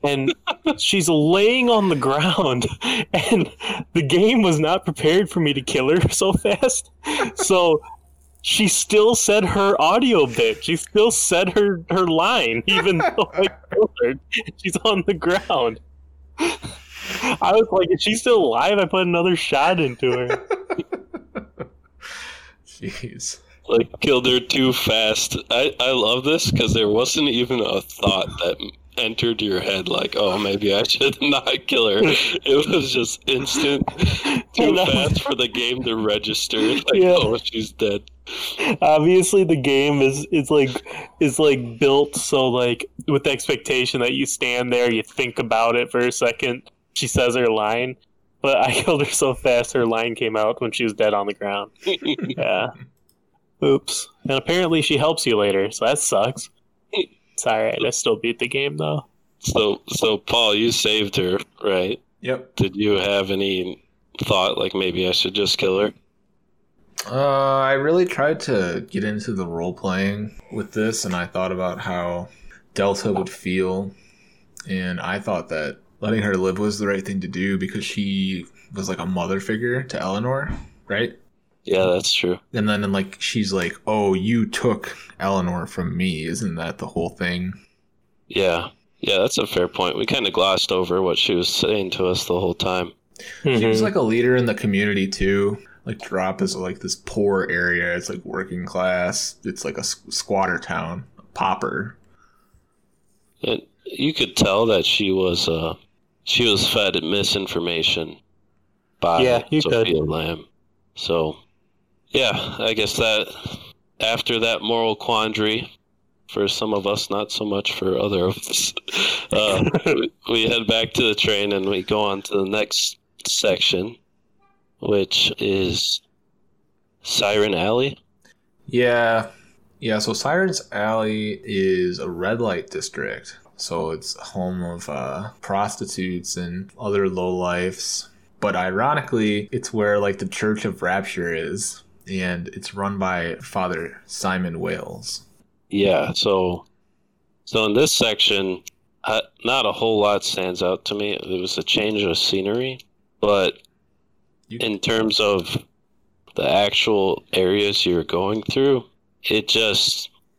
And she's laying on the ground, and the game was not prepared for me to kill her so fast. So she still said her audio bit. She still said her line, even though I killed her. She's on the ground. I was like, is she still alive? I put another shot into her. Jeez. Like, killed her too fast. I love this because there wasn't even a thought that... entered your head like, oh, maybe I should not kill her. It was just instant, too fast for the game to register. Like, yeah. Oh, she's dead. Obviously, the game is built so like with the expectation that you stand there, you think about it for a second. She says her line, but I killed her so fast her line came out when she was dead on the ground. Yeah. Oops. And apparently she helps you later, so that sucks. It's alright, I still beat the game though. So Paul, you saved her, right? Yep. Did you have any thought like maybe I should just kill her? I really tried to get into the role playing with this, and I thought about how Delta would feel, and I thought that letting her live was the right thing to do because she was like a mother figure to Eleanor, right? Yeah, that's true. And then, like, she's like, oh, you took Eleanor from me. Isn't that the whole thing? Yeah. Yeah, that's a fair point. We kind of glossed over what she was saying to us the whole time. Mm-hmm. She was, like, a leader in the community, too. Like, Drop is, like, this poor area. It's, like, working class. It's, like, a squatter town. A pauper. And you could tell that she was fed misinformation by Sophia Lamb. So... yeah, I guess that after that moral quandary, for some of us, not so much for other of us, we head back to the train and we go on to the next section, which is Siren Alley. Yeah, so Siren's Alley is a red light district. So it's home of prostitutes and other lowlifes. But ironically, it's where like the Church of Rapture is. And it's run by Father Simon Wales. Yeah, so in this section, not a whole lot stands out to me. It was a change of scenery, but in terms of the actual areas you're going through, it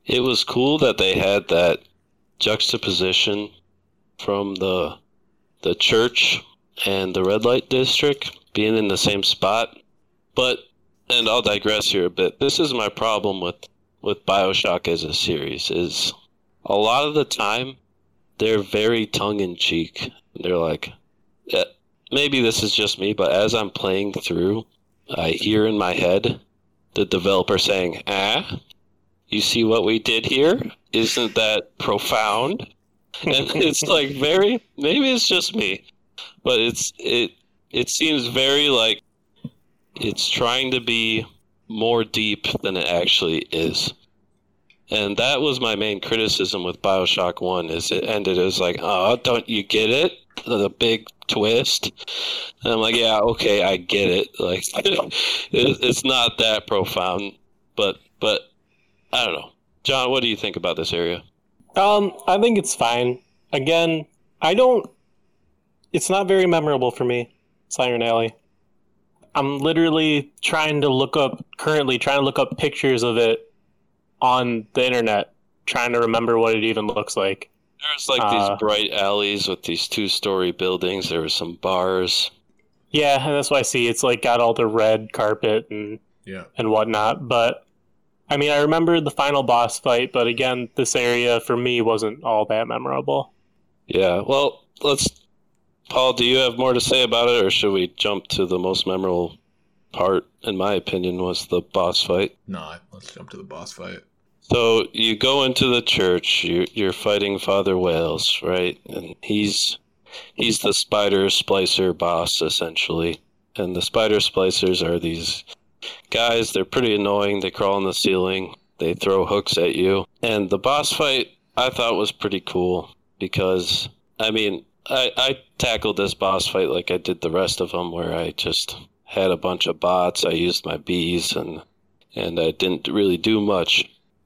was cool that they had that juxtaposition from the church and the red light district being in the same spot. But, and I'll digress here a bit, this is my problem with BioShock as a series, is a lot of the time they're very tongue-in-cheek. They're like, yeah, maybe this is just me, but as I'm playing through, I hear in my head the developer saying, you see what we did here? Isn't that profound? And it's like very, maybe it's just me, but it seems very like it's trying to be more deep than it actually is. And that was my main criticism with BioShock 1, is it ended as like, oh, don't you get it? The big twist. And I'm like, yeah, okay, I get it. Like, it's not that profound, but I don't know. John, what do you think about this area? I think it's fine. Again, it's not very memorable for me, Siren Alley. I'm literally currently trying to look up pictures of it on the internet, trying to remember what it even looks like. There's like these bright alleys with these 2-story buildings. There were some bars. Yeah, and that's what I see. It's like got all the red carpet and whatnot. But I mean, I remember the final boss fight, but again, this area for me wasn't all that memorable. Yeah, well, Paul, do you have more to say about it, or should we jump to the most memorable part, in my opinion, was the boss fight? No, let's jump to the boss fight. So you go into the church, you're fighting Father Wales, right? And he's the spider splicer boss, essentially. And the spider splicers are these guys, they're pretty annoying, they crawl on the ceiling, they throw hooks at you. And the boss fight, I thought, was pretty cool, because, I mean, I tackled this boss fight like I did the rest of them, where I just had a bunch of bots. I used my bees, and I didn't really do much.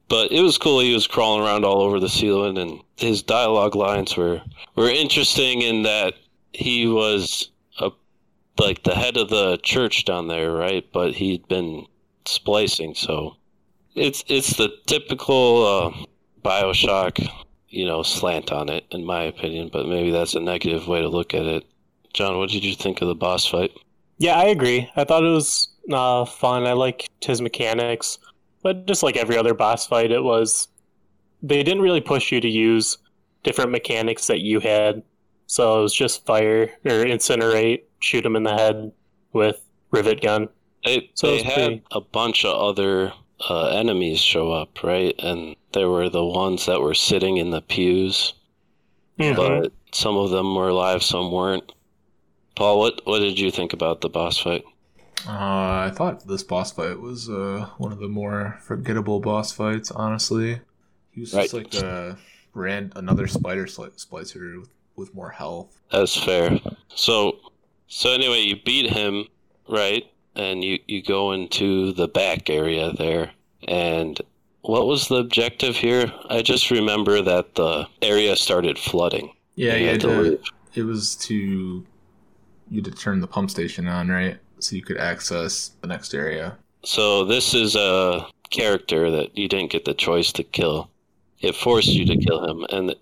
But it was cool. He was crawling around all over the ceiling, and his dialogue lines were interesting in that he was like the head of the church down there, right? But he'd been splicing, so it's the typical BioShock, slant on it, in my opinion, but maybe that's a negative way to look at it. John, what did you think of the boss fight? Yeah, I agree. I thought it was fun. I liked his mechanics, but just like every other boss fight, they didn't really push you to use different mechanics that you had, so it was just fire, or incinerate, shoot him in the head with rivet gun. They had a bunch of other enemies show up, right? And there were the ones that were sitting in the pews, but some of them were alive, some weren't. Paul, what did you think about the boss fight? I thought this boss fight was one of the more forgettable boss fights, honestly. He was just like another spider splicer with more health. That's fair. So anyway, you beat him, right? And you go into the back area there. And what was the objective here? I just remember that the area started flooding. Yeah, you had to turn the pump station on, right? So you could access the next area. So this is a character that you didn't get the choice to kill. It forced you to kill him. And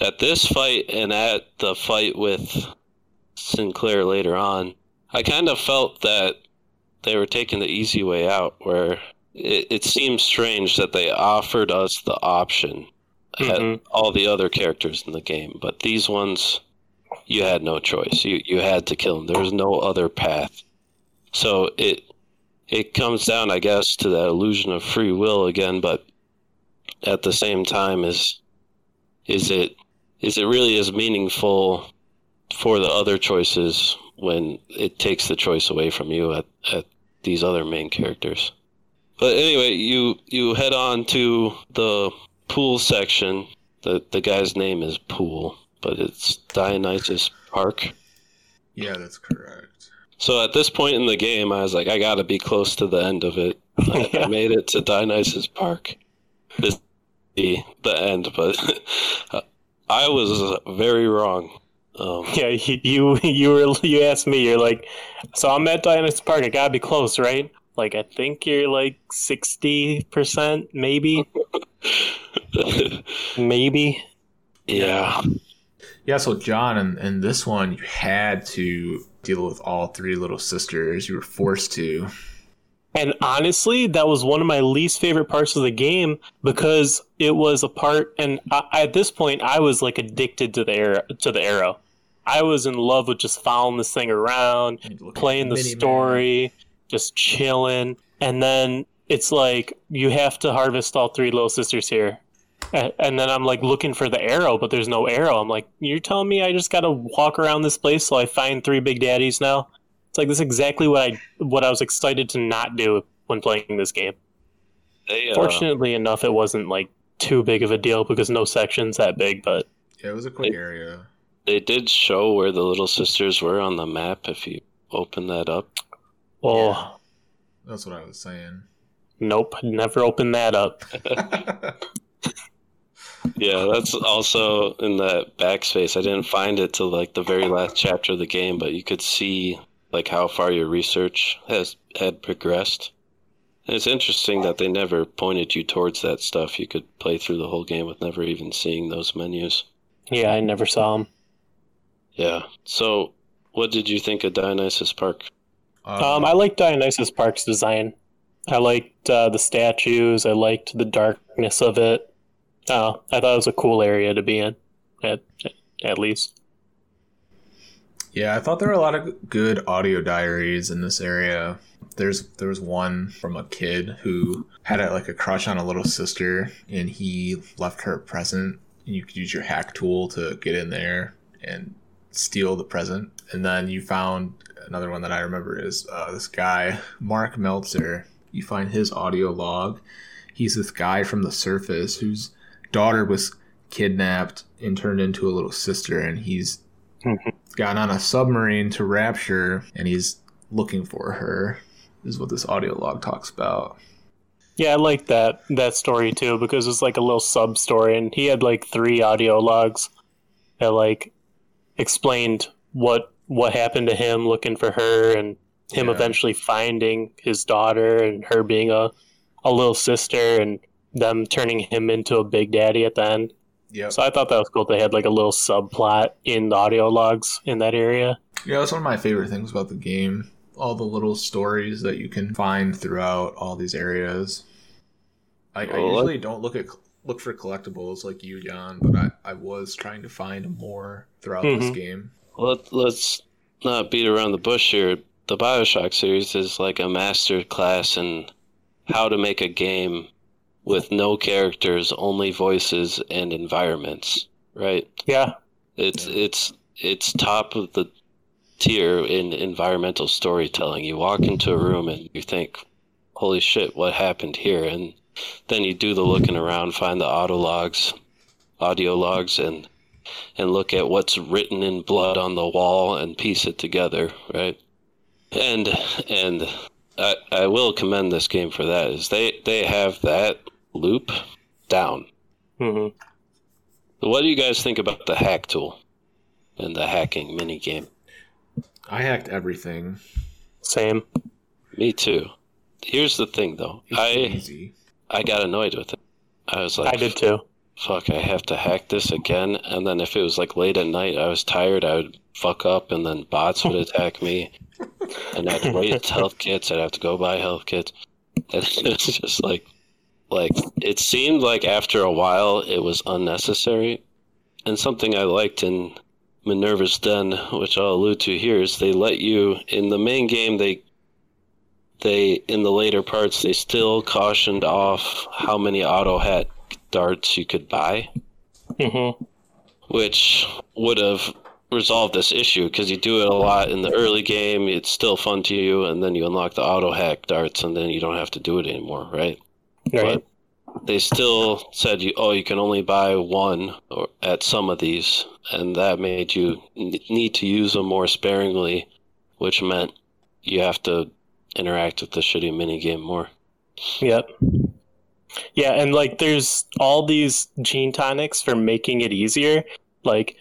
at this fight and at the fight with Sinclair later on, I kind of felt that they were taking the easy way out, where it seems strange that they offered us the option at all the other characters in the game. But these ones, you had no choice. You had to kill them. There was no other path. So it comes down, I guess, to that illusion of free will again, but at the same time, is it really as meaningful for the other choices when it takes the choice away from you at these other main characters? But anyway, you head on to the Poole section. The guy's name is Poole, but it's Dionysus Park. Yeah, that's correct. So at this point in the game, I was like, I gotta be close to the end of it. I made it to Dionysus Park. This is the end, but I was very wrong. Yeah, you asked me, you're like, so I'm at Dionysus Park, I gotta be close, right? Like, I think you're like 60%, maybe. Maybe. Yeah. Yeah, so John, in this one, you had to deal with all three little sisters. You were forced to. And honestly, that was one of my least favorite parts of the game, because it was a part, and I, at this point, I was like addicted to the arrow. I was in love with just following this thing around, playing the story, just chilling. And then it's like, you have to harvest all three little sisters here. And then I'm like looking for the arrow, but there's no arrow. I'm like, you're telling me I just got to walk around this place till I find three big daddies now? It's like, this is exactly what I was excited to not do when playing this game. Fortunately enough, it wasn't like too big of a deal because no section's that big, but yeah, it was a quick area. They did show where the little sisters were on the map if you open that up. Oh, yeah. That's what I was saying. Nope, never open that up. Yeah, that's also in that backspace. I didn't find it till like the very last chapter of the game, but you could see like how far your research had progressed. And it's interesting that they never pointed you towards that stuff. You could play through the whole game with never even seeing those menus. Yeah, I never saw them. Yeah. So, what did you think of Dionysus Park? I liked Dionysus Park's design. I liked the statues. I liked the darkness of it. I thought it was a cool area to be in, at least. Yeah, I thought there were a lot of good audio diaries in this area. There was one from a kid who had a crush on a little sister, and he left her a present. You could use your hack tool to get in there and steal the present. And then you found another one that I remember is this guy, Mark Meltzer. You find his audio log. He's this guy from the surface whose daughter was kidnapped and turned into a little sister. And he's gotten on a submarine to Rapture, and he's looking for her, is what this audio log talks about. Yeah, I like that story too, because it's like a little sub story, and he had like three audio logs that like explained what happened to him looking for her, and him eventually finding his daughter, and her being a little sister, and them turning him into a big daddy at the end. Yeah. So I thought that was cool. They had like a little subplot in the audio logs in that area. Yeah, that's one of my favorite things about the game. All the little stories that you can find throughout all these areas. I usually don't look for collectibles like you, Jan, but I was trying to find more throughout this game. Let's not beat around the bush here. The BioShock series is like a master class in how to make a game with no characters, only voices and environments, right? Yeah. It's top of the tier in environmental storytelling. You walk into a room and you think, holy shit, what happened here? And then you do the looking around, find the audio logs, and look at what's written in blood on the wall and piece it together, right? And I will commend this game for that, is they have that loop down. Mm-hmm. What do you guys think about the hack tool and the hacking minigame? I hacked everything. Same. Me too. Here's the thing, though. I got annoyed with it. I was like... I did too. Fuck, I have to hack this again. And then if it was like late at night, I was tired, I would fuck up, and then bots would attack me. And I'd waste health kits. I'd have to go buy health kits. And it was just like it seemed like after a while it was unnecessary. And something I liked in Minerva's Den, which I'll allude to here, is they let you, in the main game, they in the later parts, they still cautioned off how many auto hack darts you could buy, which would have resolved this issue, because you do it a lot in the early game, it's still fun to you, and then you unlock the auto hack darts, and then you don't have to do it anymore, right? But they still said, you can only buy one at some of these, and that made you need to use them more sparingly, which meant you have to interact with the shitty minigame more. Yep. Yeah, and like there's all these gene tonics for making it easier, like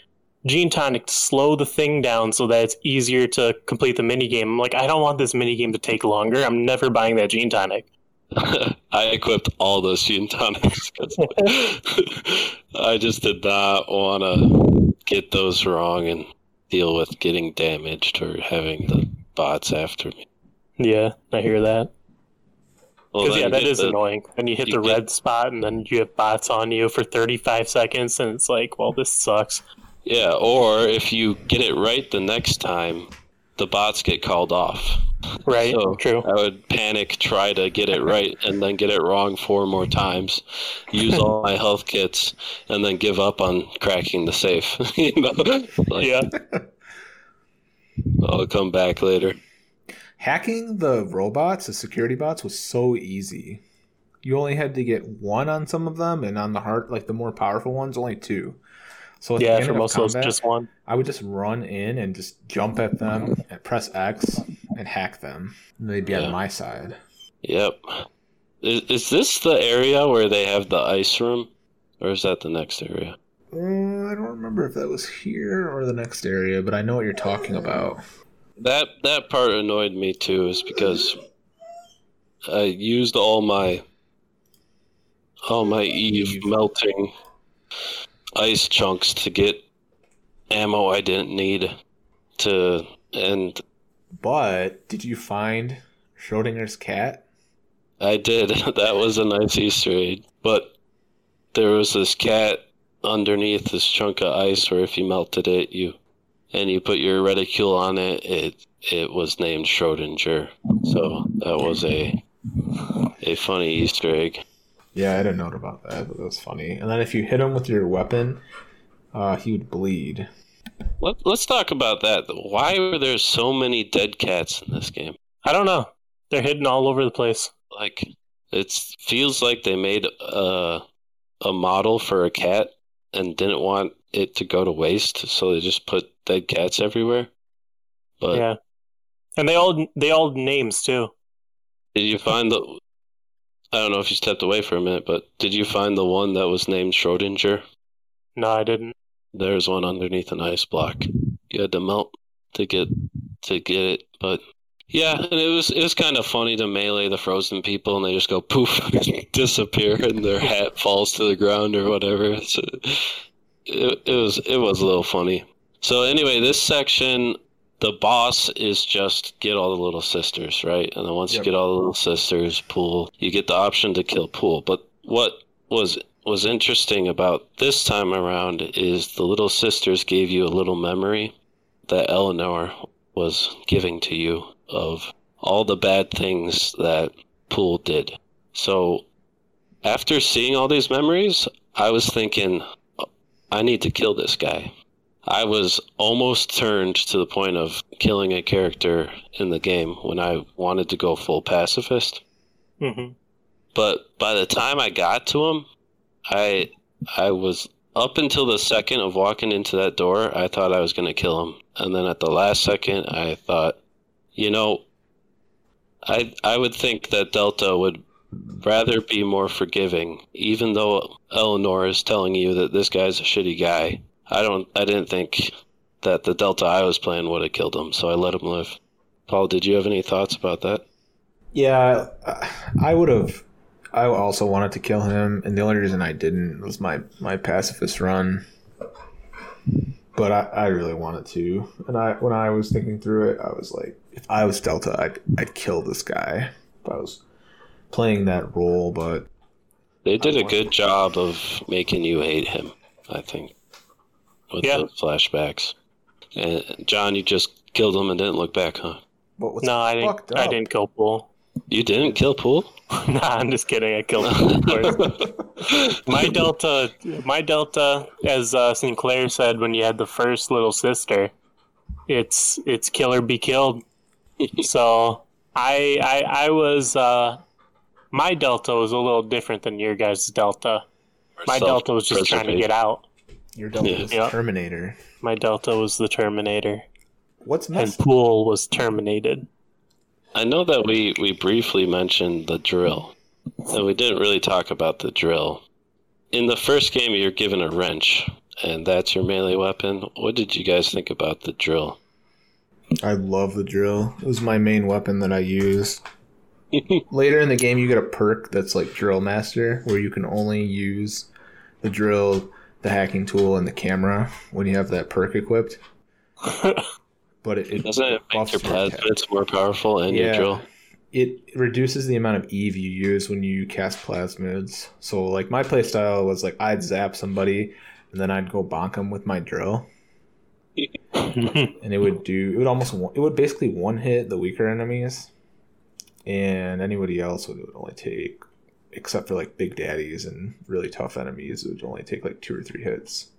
gene tonic to slow the thing down so that it's easier to complete the minigame. I'm like, I don't want this minigame to take longer. I'm never buying that gene tonic. I equipped all those gene tonics because I just did not want to get those wrong and deal with getting damaged or having the bots after me. Yeah, I hear that. Because, well, yeah, that is annoying. And you hit the red spot, and then you have bots on you for 35 seconds, and it's like, well, this sucks. Yeah, or if you get it right the next time, the bots get called off. Right, so true. I would panic, try to get it right, and then get it wrong 4 more times, use all my health kits, and then give up on cracking the safe. You know? Like, yeah. I'll come back later. Hacking the robots, the security bots, was so easy. You only had to get 1 on some of them, and on the hard, like the more powerful ones, only 2. So at the end of most combat, of just 1. I would just run in and just jump at them and press X and hack them. And they'd be on my side. Yep. Is this the area where they have the ice room, or is that the next area? I don't remember if that was here or the next area, but I know what you're talking about. That part annoyed me too, is because I used all my Eve melting ice chunks to get ammo I didn't need to end. But did you find Schrodinger's cat? I did. That was a nice Easter egg. But there was this cat underneath this chunk of ice where if you melted it, you put your reticule on it, it was named Schrodinger. So that was a funny Easter egg. Yeah, I didn't know about that, but that was funny. And then if you hit him with your weapon, he would bleed. Let's talk about that. Why were there so many dead cats in this game? I don't know. They're hidden all over the place. Like, it feels like they made a model for a cat and didn't want it to go to waste, so they just put dead cats everywhere. But yeah, and they all names too. Did you find the? I don't know if you stepped away for a minute, but did you find the one that was named Schrodinger? No, I didn't. There's one underneath an ice block. You had to melt to get it, but yeah, and it was kind of funny to melee the frozen people, and they just go poof, disappear, and their hat falls to the ground or whatever. So it was a little funny. So anyway, this section, the boss is just get all the little sisters, right? And then once you get all the little sisters, Poole, you get the option to kill Poole. But what was interesting about this time around is the little sisters gave you a little memory that Eleanor was giving to you of all the bad things that Poole did. So after seeing all these memories, I was thinking, I need to kill this guy. I was almost turned to the point of killing a character in the game when I wanted to go full pacifist. Mm-hmm. But by the time I got to him, I was, up until the second of walking into that door, I thought I was going to kill him. And then at the last second, I thought, you know, I would think that Delta would rather be more forgiving, even though Eleanor is telling you that this guy's a shitty guy. I didn't think that the Delta I was playing would have killed him, so I let him live. Paul, did you have any thoughts about that? Yeah, I would have. I also wanted to kill him, and the only reason I didn't was my pacifist run. But I really wanted to, and when I was thinking through it, I was like, if I was Delta, I'd kill this guy if I was playing that role. But they did a good job of making you hate him, I think. With the flashbacks. And John, you just killed him and didn't look back, huh? No, I didn't kill Poole. You didn't kill Poole? Nah, I'm just kidding. I killed Poole, of course. My Delta, as Sinclair said, when you had the first little sister, it's kill or be killed. So I was... my Delta was a little different than your guys' Delta. My Delta was just trying to get out. Your Delta was the Terminator. My Delta was the Terminator. What's next? And Poole was terminated. I know that we briefly mentioned the drill, and we didn't really talk about the drill. In the first game, you're given a wrench, and that's your melee weapon. What did you guys think about the drill? I love the drill. It was my main weapon that I used. Later in the game, you get a perk that's like Drill Master, where you can only use the drill, the hacking tool, and the camera when you have that perk equipped. But it doesn't it make your plasma bits more powerful and neutral? It reduces the amount of EV you use when you cast plasmids. So, like, my playstyle was, like, I'd zap somebody, and then I'd go bonk them with my drill. And it would basically one hit the weaker enemies. And anybody else would only take, except for, like, Big Daddies and really tough enemies, it would only take, like, 2 or 3 hits.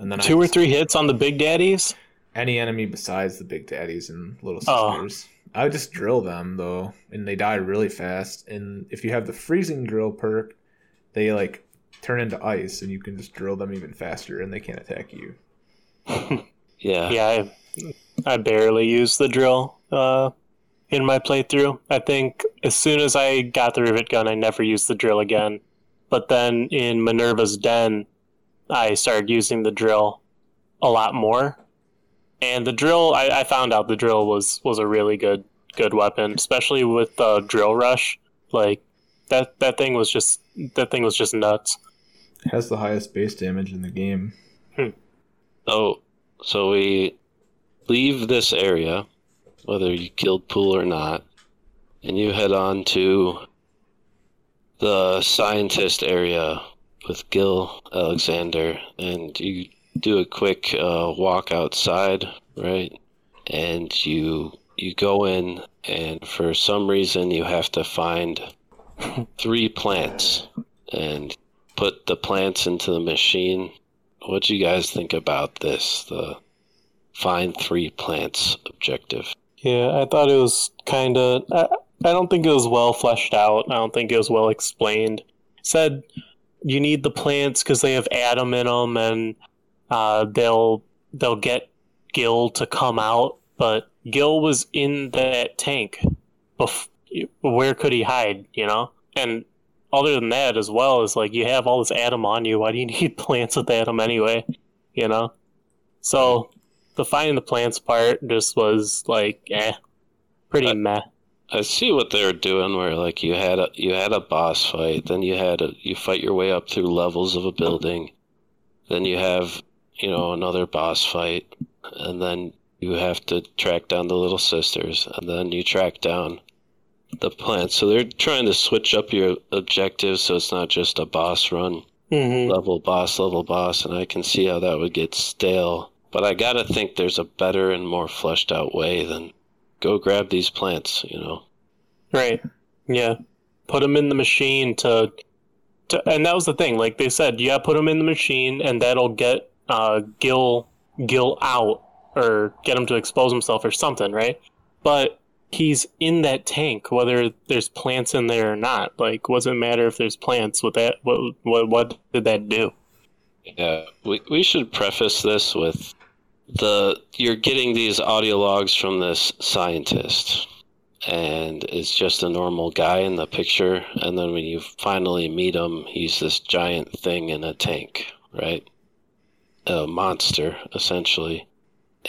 And then three hits on the Big Daddies? Any enemy besides the Big Daddies and Little Sisters. Oh. I would just drill them, though, and they die really fast. And if you have the freezing drill perk, they, like, turn into ice, and you can just drill them even faster, and they can't attack you. Yeah, I barely used the drill in my playthrough. I think as soon as I got the rivet gun, I never used the drill again. But then in Minerva's Den, I started using the drill a lot more. And the drill, I found out the drill was a really good weapon, especially with the drill rush. Like that thing was just nuts. It has the highest base damage in the game. So we leave this area, whether you killed Poole or not, and you head on to the scientist area with Gil Alexander, and you do a quick walk outside, right? And you go in, and for some reason you have to find 3 plants and put the plants into the machine. What do you guys think about this, the find 3 plants objective? Yeah, I thought it was kind of... I don't think it was well fleshed out. I don't think it was well explained. It said you need the plants because they have atom in them, and they'll get Gil to come out, but Gil was in that tank. Where could he hide, you know? And other than that as well is like, you have all this atom on you, why do you need plants with atom anyway, you know? So the finding the plants part just was like, pretty meh. I see what they were doing, where like you had a boss fight, then you fight your way up through levels of a building, then you have, you know, another boss fight, and then you have to track down the Little Sisters, and then you track down the plants. So they're trying to switch up your objectives so it's not just a boss run, level boss, and I can see how that would get stale. But I gotta think there's a better and more fleshed out way than go grab these plants, you know? Right, yeah. Put them in the machine to and that was the thing, like they said, yeah, put them in the machine, and that'll get Gil out, or get him to expose himself or something, right? But he's in that tank, whether there's plants in there or not. Like, doesn't matter if there's plants. With that, what did that do? Yeah, we should preface this with you're getting these audio logs from this scientist, and it's just a normal guy in the picture, and then when you finally meet him, he's this giant thing in a tank, right? A monster, essentially.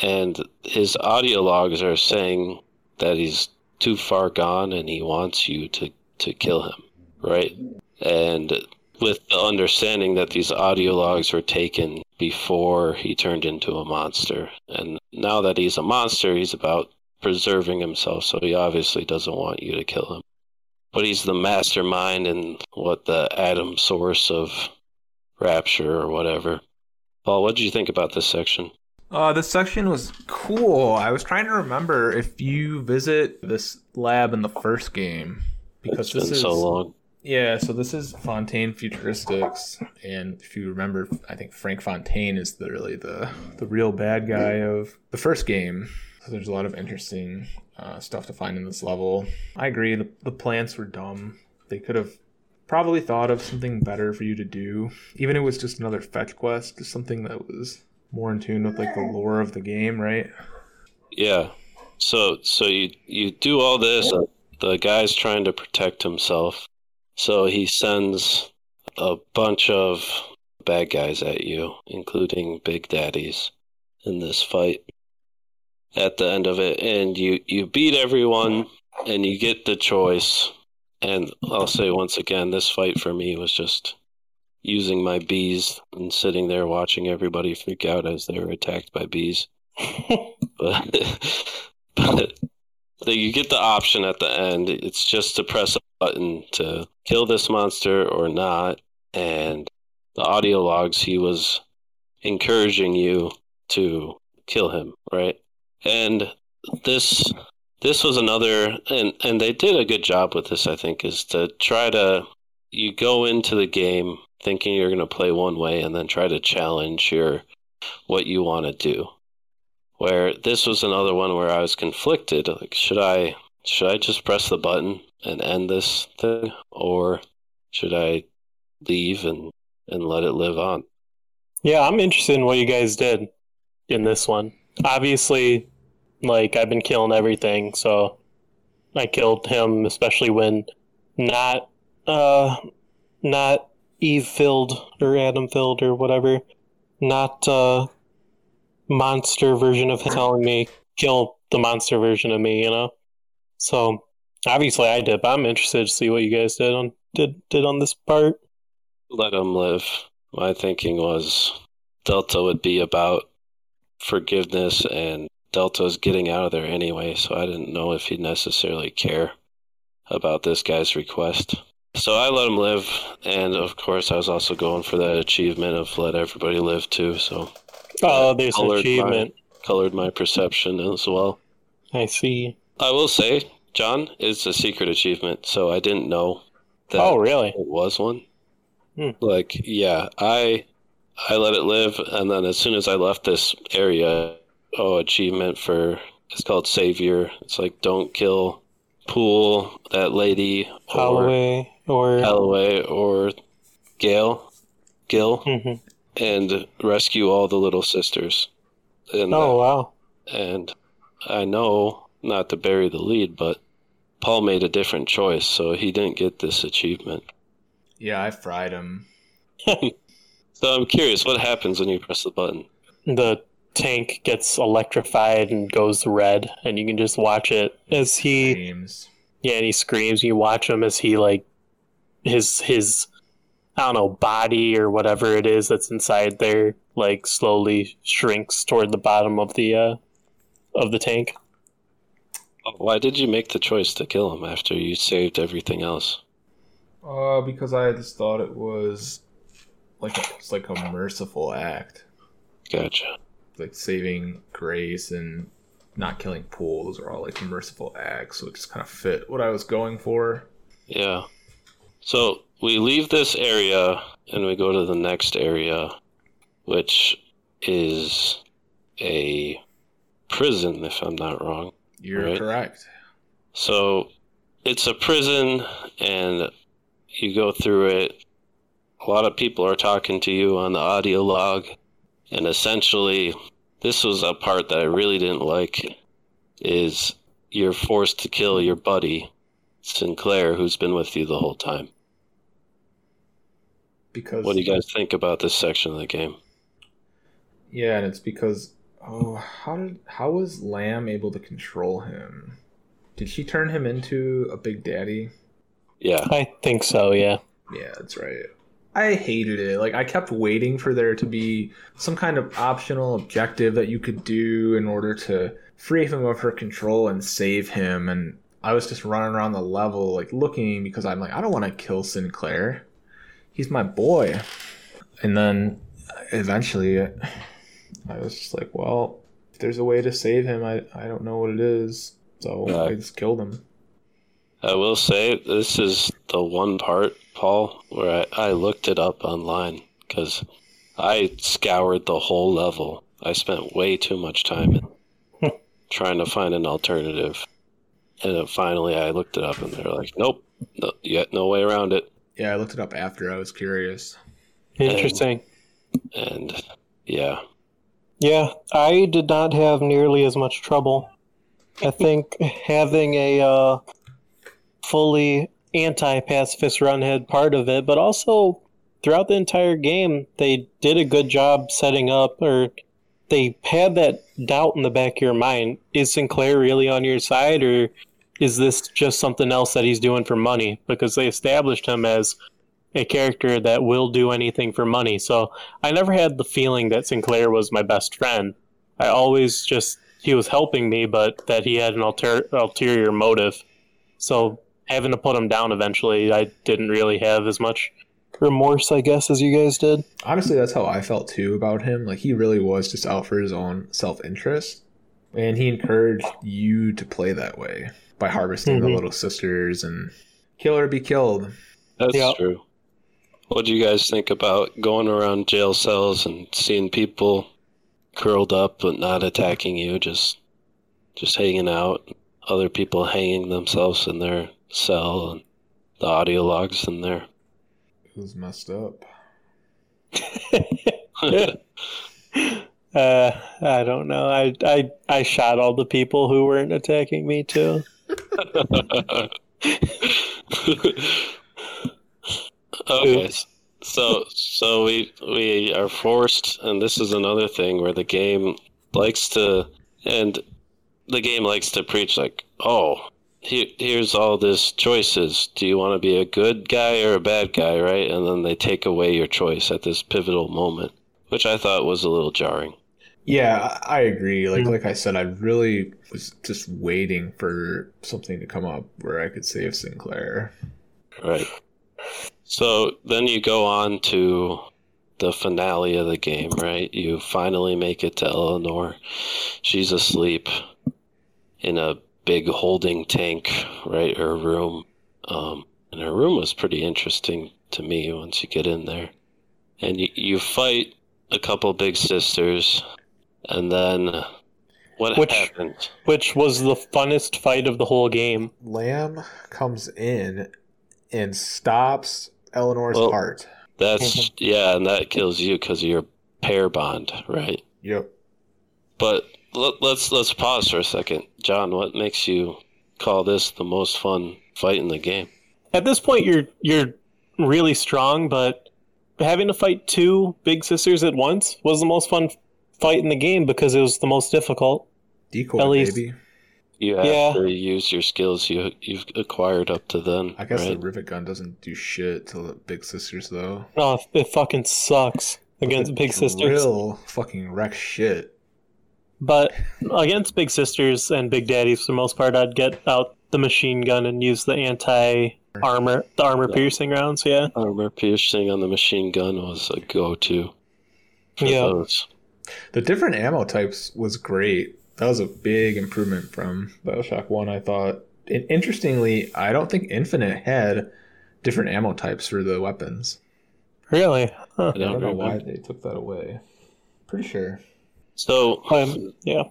And his audio logs are saying that he's too far gone and he wants you to kill him, right? And with the understanding that these audio logs were taken before he turned into a monster. And now that he's a monster, he's about preserving himself, so he obviously doesn't want you to kill him. But he's the mastermind and what the atom source of Rapture or whatever. Paul, what did you think about this section? This section was cool. I was trying to remember if you visit this lab in the first game. Because it's been so long. Yeah, so this is Fontaine Futuristics. And if you remember, I think Frank Fontaine is really the real bad guy of the first game. So there's a lot of interesting stuff to find in this level. I agree, the plants were dumb. They could have probably thought of something better for you to do. Even if it was just another fetch quest, just something that was more in tune with like the lore of the game, right? Yeah. So you do all this. The guy's trying to protect himself, so he sends a bunch of bad guys at you, including Big Daddies, in this fight. At the end of it, and you beat everyone, and you get the choice. And I'll say once again, this fight for me was just using my bees and sitting there watching everybody freak out as they were attacked by bees. but you get the option at the end. It's just to press a button to kill this monster or not. And the audio logs, he was encouraging you to kill him, right? And this was another, and they did a good job with this, I think, is to try to, you go into the game thinking you're going to play one way and then try to challenge what you want to do. Where this was another one where I was conflicted. Like, should I just press the button and end this thing, or should I leave and let it live on? Yeah, I'm interested in what you guys did in this one. Obviously, like, I've been killing everything, so I killed him, especially when not Eve-filled or Adam-filled or whatever, not monster version of him telling me kill the monster version of me, you know. So obviously I did, but I'm interested to see what you guys did on this part. Let him live. My thinking was Delta would be about forgiveness, and Delta's getting out of there anyway, so I didn't know if he'd necessarily care about this guy's request. So I let him live, and of course I was also going for that achievement of let everybody live too, so... Oh, there's an achievement. Colored my perception as well. I see. I will say, John, it's a secret achievement, so I didn't know that it was one. Hmm. Like, yeah, I let it live, and then as soon as I left this area, achievement for... It's called Savior. It's like, don't kill Poole, that lady, Halloway, or Gil. Mm-hmm. And rescue all the little sisters. Wow. And I know, not to bury the lead, but Paul made a different choice, so he didn't get this achievement. Yeah, I fried him. So I'm curious, what happens when you press the button? The tank gets electrified and goes red, and you can just watch it as he... Screams. Yeah, and he screams. You watch him as he, like, his I don't know, body or whatever it is that's inside there, like, slowly shrinks toward the bottom of the tank. Why did you make the choice to kill him after you saved everything else? Because I just thought it was like a merciful act. Gotcha. Like, saving Grace and not killing Poole, those are all like merciful acts, so it just kind of fit what I was going for. Yeah. So we leave this area and we go to the next area, which is a prison, if I'm not wrong. You're right? Correct. So it's a prison and you go through it. A lot of people are talking to you on the audio log. And essentially, this was a part that I really didn't like, is you're forced to kill your buddy, Sinclair, who's been with you the whole time. Because what do you guys think about this section of the game? Yeah, and it's because how was Lamb able to control him? Did she turn him into a big daddy? Yeah, I think so. Yeah, that's right. I hated it. Like, I kept waiting for there to be some kind of optional objective that you could do in order to free him of her control and save him, and I was just running around the level, like, looking, because I'm like, I don't want to kill Sinclair. He's my boy. And then eventually I was just like, well, if there's a way to save him, I don't know what it is. So I just killed him. I will say, this is the one part, Paul, where I looked it up online, because I scoured the whole level. I spent way too much time trying to find an alternative. And then finally I looked it up and they're like, nope, no way around it. Yeah, I looked it up after. I was curious. Interesting. And yeah. Yeah, I did not have nearly as much trouble. I think having a fully anti-pacifist runhead part of it, but also throughout the entire game, they did a good job setting up, or they had that doubt in the back of your mind. Is Sinclair really on your side, or... is this just something else that he's doing for money? Because they established him as a character that will do anything for money. So I never had the feeling that Sinclair was my best friend. I always just he was helping me, but that he had an ulterior motive. So having to put him down eventually, I didn't really have as much remorse, I guess, as you guys did. Honestly, that's how I felt too about him. Like, he really was just out for his own self-interest, and he encouraged you to play that way by harvesting the little sisters and kill or be killed. That's true. What do you guys think about going around jail cells and seeing people curled up but not attacking you, just hanging out, other people hanging themselves in their cell, and the audio logs in there? It was messed up. I don't know. I shot all the people who weren't attacking me too. Okay, so we are forced, and this is another thing where the game likes to preach, like, oh, here's all this choices. Do you want to be a good guy or a bad guy, right? And then they take away your choice at this pivotal moment, which I thought was a little jarring. Yeah, I agree. Like I said, I really was just waiting for something to come up where I could save Sinclair. Right. So then you go on to the finale of the game, right? You finally make it to Eleanor. She's asleep in a big holding tank, right? Her room. And her room was pretty interesting to me once you get in there. And you fight a couple big sisters, and then what happened? Which was the funnest fight of the whole game. Lamb comes in and stops Eleanor's heart. That's yeah, and that kills you because of your pair bond, right? Yep. But let's pause for a second, John. What makes you call this the most fun fight in the game? At this point, you're really strong, but having to fight two big sisters at once was the most fun fight in the game because it was the most difficult. Decoy, baby. You have to use your skills you've acquired up to then. I guess, right? The rivet gun doesn't do shit to the big sisters, though. Oh, it fucking sucks against big sisters. Drill fucking wreck shit. But against big sisters and big daddies, for the most part, I'd get out the machine gun and use the armor piercing rounds. Yeah, armor piercing on the machine gun was a go-to. Yeah, the different ammo types was great. That was a big improvement from BioShock 1, I thought. And interestingly, I don't think Infinite had different ammo types for the weapons. Really? Huh. I don't know why they took that away. Pretty sure. So, yeah.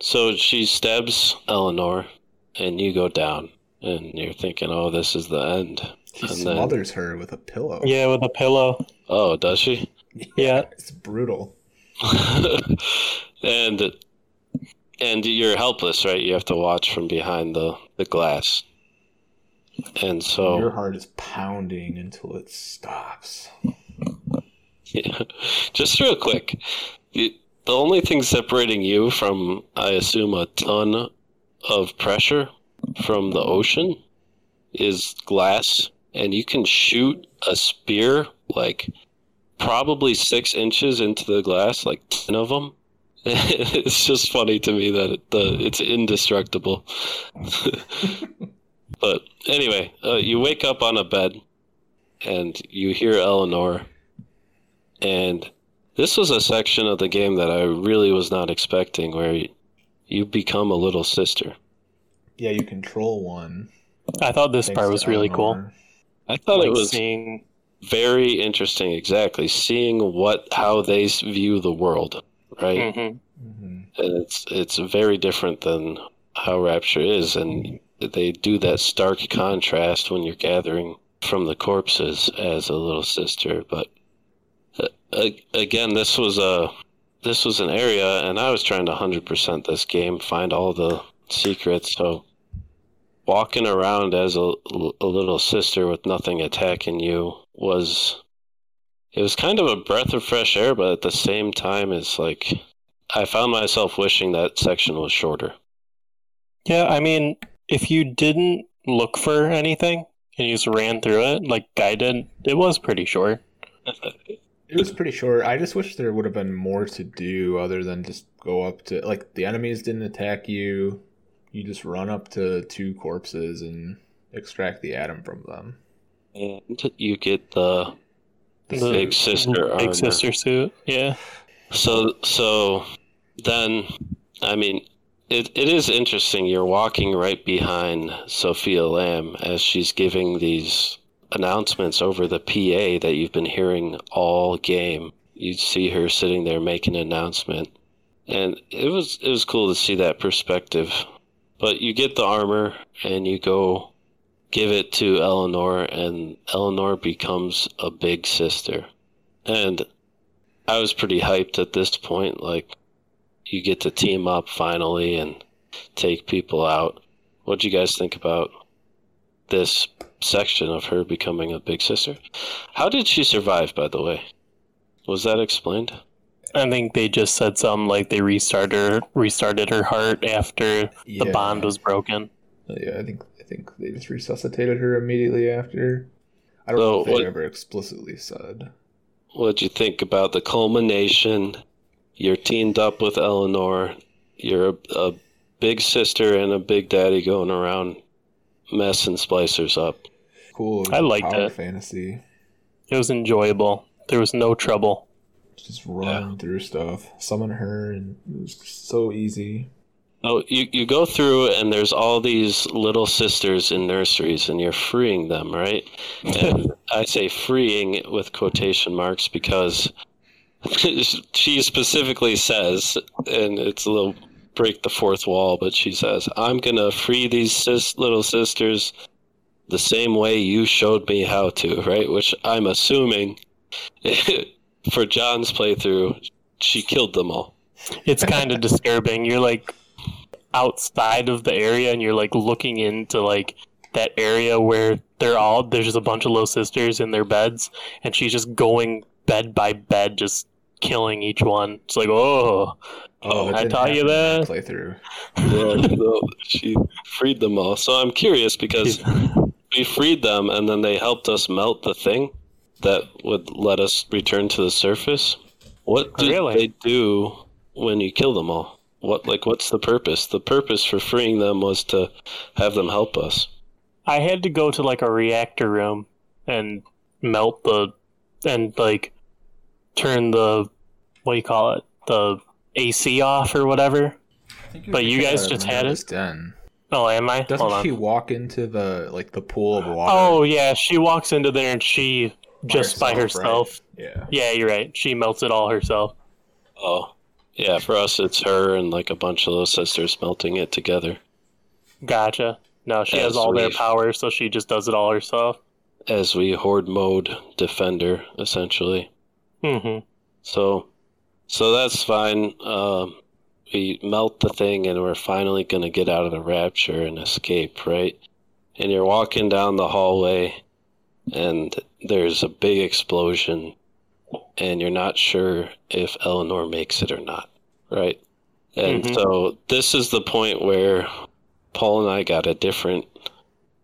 So she stabs Eleanor, and you go down, and you're thinking, oh, this is the end. She smothers her with a pillow. Yeah, with a pillow. Oh, does she? Yeah. It's brutal. And you're helpless, right? You have to watch from behind the glass. And so your heart is pounding until it stops. Yeah. Just real quick, the only thing separating you from, I assume, a ton of pressure from the ocean is glass. And you can shoot a spear, like, probably 6 inches into the glass, like 10 of them. It's just funny to me that it's indestructible. But anyway, you wake up on a bed and you hear Eleanor. And this was a section of the game that I really was not expecting, where you become a little sister. Yeah, you control one. I thought this part was really cool. I thought it was very interesting, exactly, seeing how they view the world. Right, and it's very different than how Rapture is, and they do that stark contrast when you're gathering from the corpses as a little sister. But again, this was an area, and I was trying to 100% this game, find all the secrets. So walking around as a little sister with nothing attacking you was. It was kind of a breath of fresh air, but at the same time, it's like I found myself wishing that section was shorter. Yeah, I mean, if you didn't look for anything and you just ran through it like I did, it was pretty short. It was pretty short. I just wish there would have been more to do other than just go up to... Like, the enemies didn't attack you. You just run up to two corpses and extract the atom from them. And you get the big sister suit. Yeah. So then, I mean, it is interesting. You're walking right behind Sophia Lamb as she's giving these announcements over the PA that you've been hearing all game. You see her sitting there making an announcement, and it was cool to see that perspective. But you get the armor and you go give it to Eleanor, and Eleanor becomes a big sister. And I was pretty hyped at this point. Like, you get to team up finally and take people out. What do you guys think about this section of her becoming a big sister? How did she survive, by the way? Was that explained? I think they just said something like they restarted her heart after the bond was broken. Yeah, I think they just resuscitated her immediately after. I don't know if they ever explicitly said. What'd you think about the culmination? You're teamed up with Eleanor. You're a big sister and a big daddy going around messing splicers up. Cool. I liked it. Fantasy. It was enjoyable. There was no trouble. Just running through stuff. Summon her, and it was so easy. Oh, you go through, and there's all these little sisters in nurseries, and you're freeing them, right? And I say freeing with quotation marks because she specifically says, and it's a little break the fourth wall, but she says, I'm going to free these little sisters the same way you showed me how to, right? Which I'm assuming for John's playthrough, she killed them all. It's kind of disturbing. You're like outside of the area, and you're like looking into like that area where there's just a bunch of little sisters in their beds, and she's just going bed by bed, just killing each one. It's like, oh I taught you that. Playthrough. Yeah, so she freed them all. So I'm curious because we freed them, and then they helped us melt the thing that would let us return to the surface. What did they do when you kill them all? What's the purpose? The purpose for freeing them was to have them help us. I had to go to like a reactor room and turn the the AC off or whatever. But you guys just had it. Done. Oh, am I? Doesn't she walk into the the pool of water? Oh yeah, she walks into there and she just by herself. Right? Yeah, you're right. She melts it all herself. Oh. Yeah, for us, it's her and like a bunch of little sisters melting it together. Gotcha. No, she has all their power, so she just does it all herself. As we horde mode defender, essentially. Mm-hmm. So that's fine. We melt the thing, and we're finally going to get out of the rapture and escape, right? And you're walking down the hallway, and there's a big explosion. And you're not sure if Eleanor makes it or not, right? And so this is the point where Paul and I got a different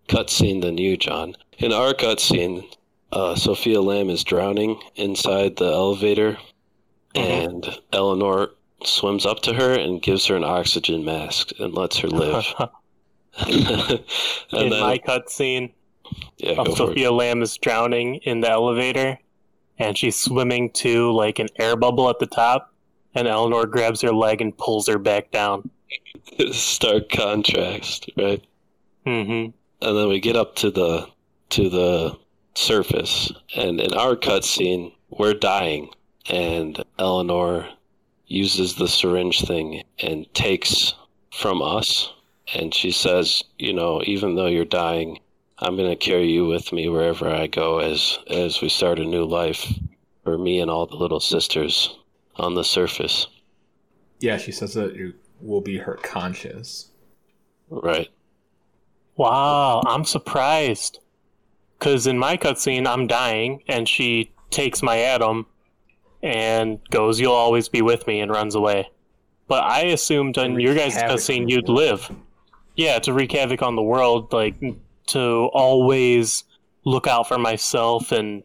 cutscene than you, John. In our cutscene, Sophia Lamb is drowning inside the elevator, and Eleanor swims up to her and gives her an oxygen mask and lets her live. My cutscene, Sophia Lamb is drowning in the elevator. And she's swimming to, like, an air bubble at the top. And Eleanor grabs her leg and pulls her back down. Stark contrast, right? Mm-hmm. And then we get up to the surface. And in our cutscene, we're dying. And Eleanor uses the syringe thing and takes from us. And she says, even though you're dying, I'm going to carry you with me wherever I go as we start a new life for me and all the little sisters on the surface. Yeah, she says that you will be her conscience. Right. Wow, I'm surprised. Because in my cutscene, I'm dying, and she takes my atom and goes, you'll always be with me, and runs away. But I assumed on your guys' cutscene you'd live. Yeah, to wreak havoc on the world, like... to always look out for myself and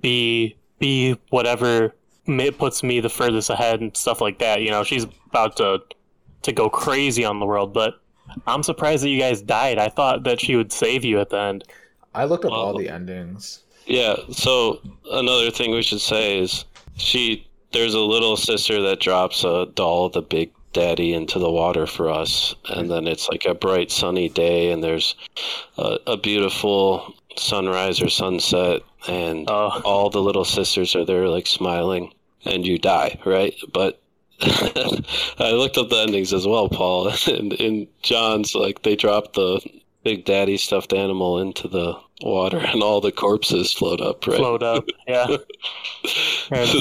be be whatever puts me the furthest ahead and stuff like that. You know, she's about to go crazy on the world, but I'm surprised that you guys died. I thought that she would save you at the end. I looked up all the endings. Yeah, so another thing we should say is there's a little sister that drops a doll, the Big Daddy, into the water for us, and then it's like a bright sunny day, and there's a beautiful sunrise or sunset, and all the little sisters are there like smiling, and you die, right? But I looked up the endings as well, Paul, and in John's, like, they dropped the Big Daddy stuffed animal into the water, and all the corpses float up, right? Float up, yeah.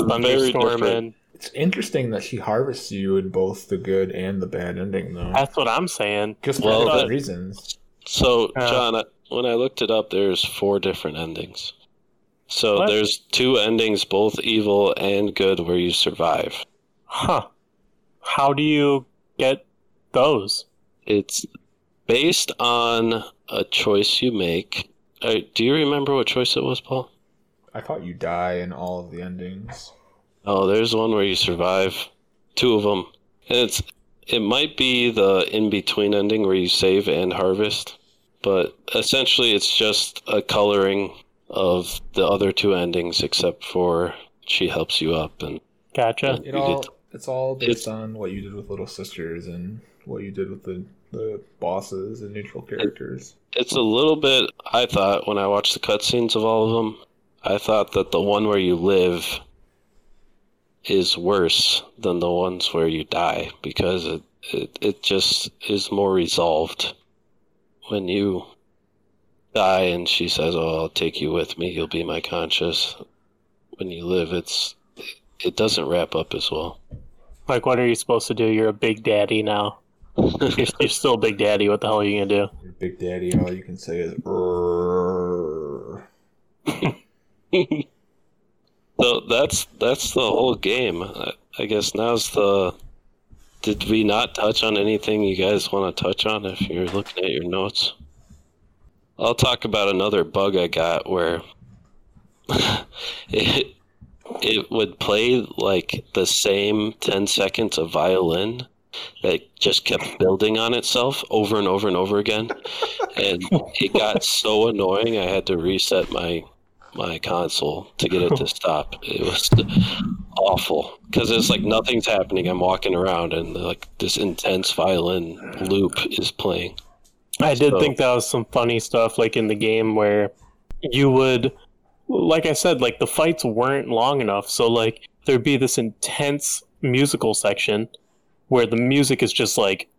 Thunderstorm in. It's interesting that she harvests you in both the good and the bad ending, though. That's what I'm saying. Just for different reasons. So, John, when I looked it up, there's 4 different endings. So there's 2 endings, both evil and good, where you survive. Huh. How do you get those? It's based on a choice you make. Do you remember what choice it was, Paul? I thought you die in all of the endings. Oh, there's one where you survive. 2 of them. And it might be the in-between ending where you save and harvest. But essentially it's just a coloring of the other 2 endings, except for she helps you up. And gotcha. And it's all based on what you did with little sisters and what you did with the bosses and neutral characters. It's a little bit, I thought, when I watched the cutscenes of all of them, I thought that the one where you live is worse than the ones where you die, because it just is more resolved. When you die and she says, oh, I'll take you with me, you'll be my conscience. When you live, it doesn't wrap up as well. Like, what are you supposed to do? You're a Big Daddy now. You're still a Big Daddy. What the hell are you going to do? You're a Big Daddy, and all you can say is... So that's the whole game. I guess now's the... Did we not touch on anything you guys want to touch on if you're looking at your notes? I'll talk about another bug I got where... It would play like the same 10 seconds of violin that just kept building on itself over and over and over again. And it got so annoying I had to reset my console to get it to stop. It was awful because it's like nothing's happening. I'm walking around and like this intense violin loop is playing. I did think that was some funny stuff like in the game where you would... Like I said, like the fights weren't long enough, so like there'd be this intense musical section where the music is just like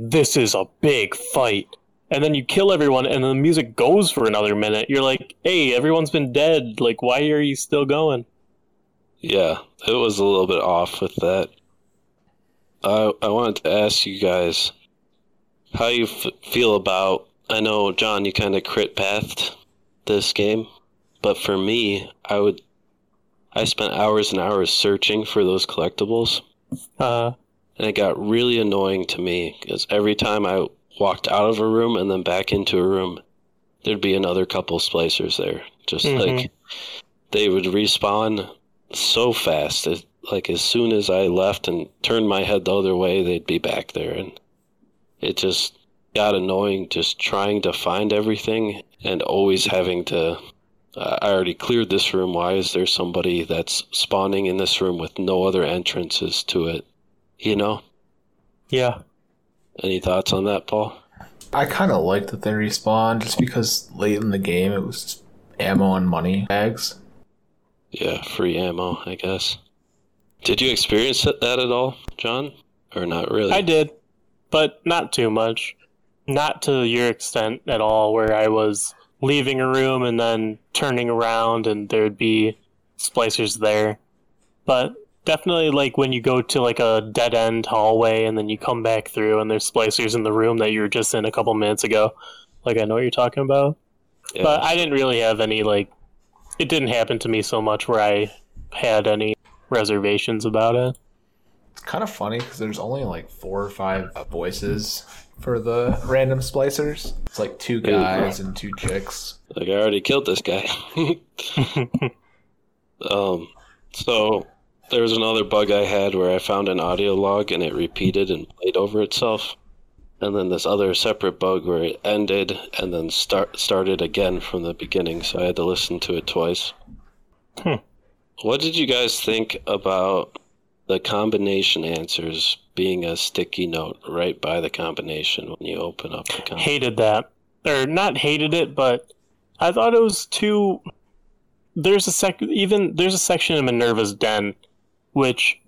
this is a big fight, and then you kill everyone, and then the music goes for another minute. You're like, hey, everyone's been dead. Like, why are you still going? Yeah, it was a little bit off with that. I wanted to ask you guys how you feel about. I know, John, you kind of crit pathed this game. But for me, I spent hours and hours searching for those collectibles. And it got really annoying to me because every time I walked out of a room and then back into a room, there'd be another couple splicers there. Just like they would respawn so fast. Like as soon as I left and turned my head the other way, they'd be back there. And it just got annoying just trying to find everything and always having to... I already cleared this room. Why is there somebody that's spawning in this room with no other entrances to it? You know? Yeah. Any thoughts on that, Paul? I kind of like that they respawn just because late in the game it was just ammo and money bags. Yeah, free ammo, I guess. Did you experience that at all, John? Or not really? I did, but not too much. Not to your extent at all where I was... leaving a room and then turning around and there'd be splicers there. But definitely like when you go to like a dead end hallway and then you come back through and there's splicers in the room that you were just in a couple minutes ago. Like I know what you're talking about. Yeah. But I didn't really have any like... It didn't happen to me so much where I had any reservations about it. It's kind of funny because there's only like 4 or 5 voices for the random splicers. It's like 2 guys and 2 chicks. Like, I already killed this guy. So there was another bug I had where I found an audio log and it repeated and played over itself. And then this other separate bug where it ended and then started again from the beginning. So I had to listen to it twice. Hmm. What did you guys think about the combination answers being a sticky note right by the combination when you open up the combination? Hated that. Or not hated it, but I thought it was too... There's a section in Minerva's Den, which